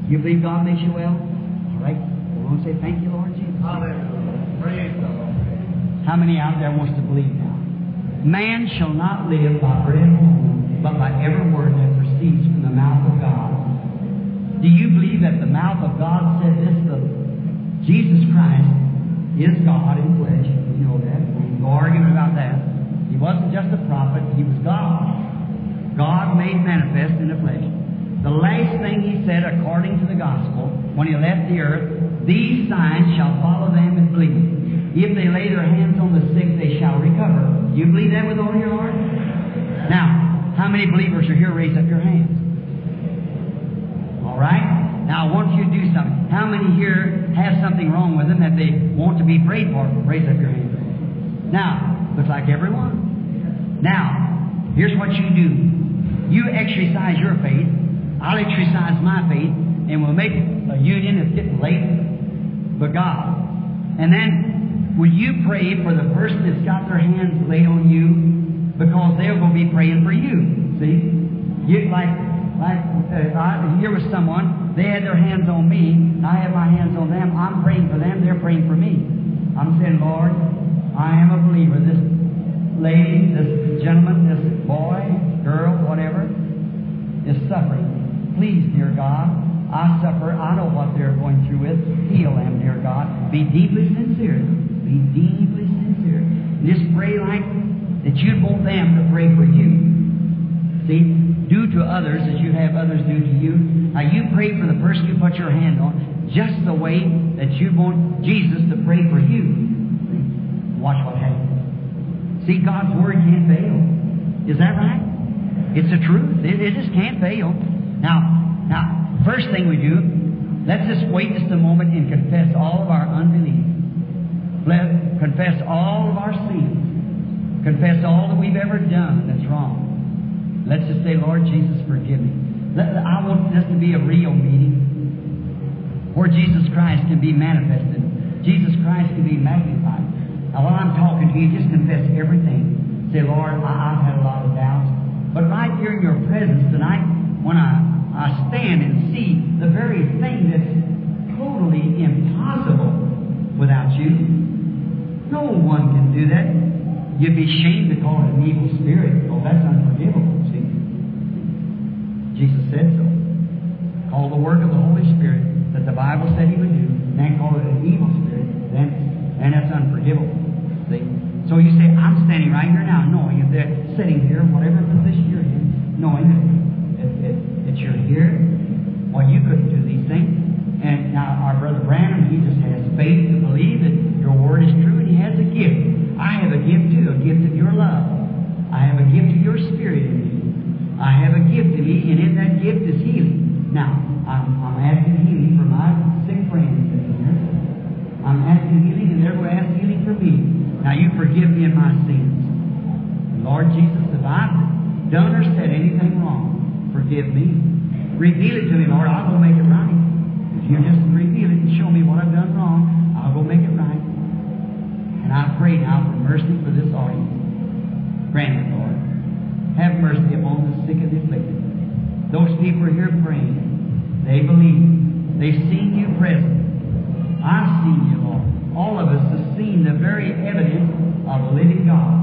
You believe God makes you well? All right. We won't say thank you, Lord Jesus. How many out there wants to believe now? Man shall not live by bread alone, but by every word that proceeds from the mouth of God. Do you believe that the mouth of God said this? The Jesus Christ is God in flesh. You know that. There's no argument about that. He wasn't just a prophet. He was God. God made manifest in the flesh. The last thing he said, according to the gospel, when he left the earth, these signs shall follow them that believe. If they lay their hands on the sick, they shall recover. You believe that with all your heart? Now, how many believers are here? Raise up your hands. All right? Now, I want you to do something. How many here have something wrong with them that they want to be prayed for? Raise up your hands. Now, looks like everyone. Now, here's what you do. You exercise your faith. I'll exercise my faith, and we'll make a union. It's getting late, but God. And then, will you pray for the person that's got their hands laid on you, because they're going to be praying for you? See, you like like uh, I, here was someone. They had their hands on me. I had my hands on them. I'm praying for them. They're praying for me. I'm saying, Lord, I am a believer. This lady, this gentleman, this boy, girl, whatever, is suffering. Please, dear God, I suffer. I know what they're going through with. Heal them, dear God. Be deeply sincere. Be deeply sincere. And just pray like that you'd want them to pray for you. See, do to others as you have others do to you. Now, you pray for the person you put your hand on just the way that you want Jesus to pray for you. Watch what happens. See, God's Word can't fail. Is that right? It's the truth. It, it just can't fail. Now, now, First thing we do, let's just wait just a moment and confess all of our unbelief. Let's confess all of our sins. Confess all that we've ever done that's wrong. Let's just say, Lord Jesus, forgive me. I want this to be a real meeting where Jesus Christ can be manifested. Jesus Christ can be magnified. Now, while I'm talking to you, just confess everything. Say, Lord, I've had a lot of doubts. But right here in your presence tonight, when I, I stand and see the very thing that's totally impossible without you, no one can do that. You'd be ashamed to call it an evil spirit. Oh, that's unforgivable, see? Jesus said so. Call the work of the Holy Spirit that the Bible said He would do, then call it an evil spirit, then, and that's unforgivable. See? So you say, I'm standing right here now, knowing if they're sitting here, whatever position you're in, knowing that, that, that, that you're here, well, you couldn't do these things. And now our brother Branham, he just has faith to believe that your word is true, and he has a gift. I have a gift too, a gift of your love. I have a gift of your spirit in me. I have a gift in me, and in that gift is healing. Now, I'm, I'm asking healing for my sick friends in here. I'm asking healing, and therefore ask healing for me. Now you forgive me in my sins. Lord Jesus, if I've done or said anything wrong, forgive me. Reveal it to me, Lord. I'll go make it right. If you just reveal it and show me what I've done wrong, I'll go make it right. And I pray now for mercy for this audience. Grant it, Lord. Have mercy upon the sick and afflicted. Those people are here praying. They believe. They've seen you present. I've seen you, Lord. All of us have seen the very evidence of a living God.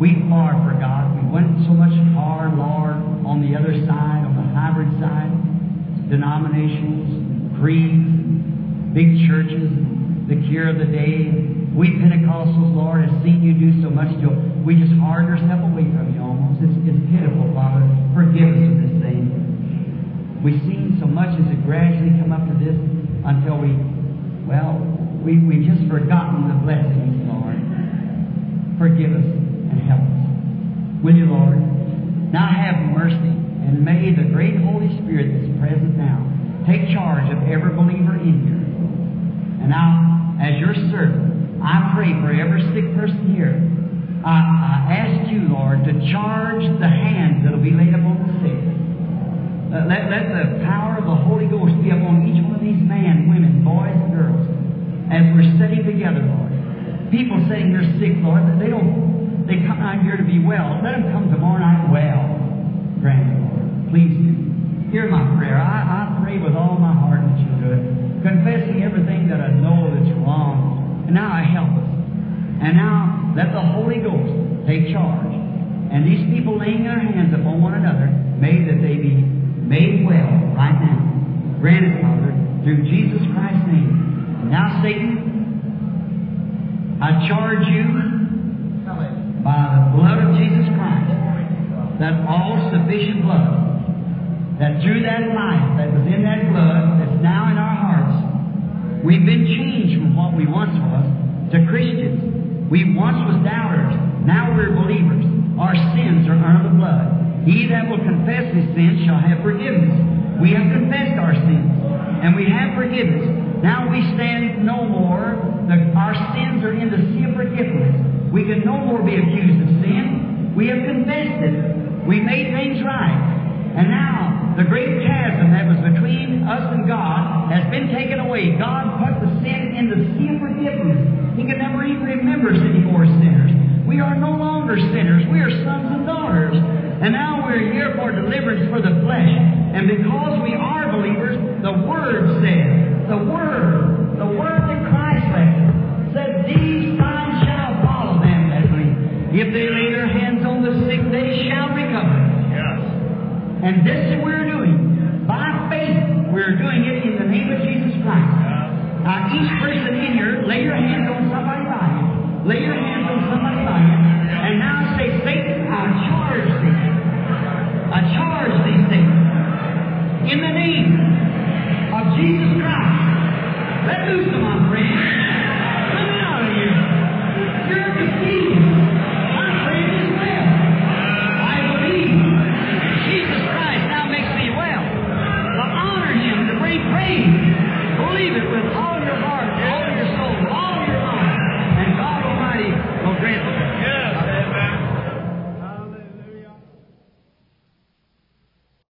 We far for God. We went so much far, Lord, on the other side, on the hybrid side, denominations, creeds, big churches, the cure of the day. We Pentecostals, Lord, have seen you do so much. We just hard ourselves away from you almost. It's, it's pitiful, Father. Forgive us for this thing. We've seen so much as it gradually come up to this until we, well, we, we've just forgotten the blessings, Lord. Forgive us and help us. Will you, Lord? Now have mercy, and may the great Holy Spirit that's present now take charge of every believer in here. And now, as your servant, I pray for every sick person here. I, I ask you, Lord, to charge the hands that will be laid upon the sick. Let, let, let the power of the Holy Ghost be upon each one of these men, women, boys, and girls as we're sitting together, Lord. People saying they're sick, Lord, that they don't, they come out here to be well. Let them come tomorrow night well. Grant it, Lord. Please do. Hear my prayer. I, I pray with all my heart that you do it, confessing everything that I know that's wrong. And now I help us. And now let the Holy Ghost take charge. And these people laying their hands upon one another, may that they be made well right now. Grant it, Father, through Jesus Christ's name. And now, Satan, I charge you by the blood of Jesus Christ, that all-sufficient blood, that through that life that was in that blood that's now in our hearts, we've been changed from what we once was to Christians. We once was doubters. Now we're believers. Our sins are under the blood. He that will confess his sins shall have forgiveness. We have confessed our sins, and we have forgiveness. Now we stand no more. The, our sins are in the sea of forgiveness. We can no more be accused of sin. We have confessed it. We made things right. And now the great chasm that was between us and God has been taken away. God put the sin in the sea of forgiveness. He can never even remember us anymore as sinners. We are no longer sinners. We are sons and daughters. And now we're here for deliverance for the flesh. And because we are believers, the Word says, the Word, the Word that Christ left, said, these signs shall follow them that believe. If they lay their hands on the sick, they shall recover. Yes. And this is what we're doing. By faith, we're doing it in the name of Jesus Christ. Yes. Now, each person in here, lay your hands on somebody's body. Lay your hands on somebody's body. And now say, Satan, I charge thee. I charge these things in the name of Jesus Christ. Let loose them, my friend.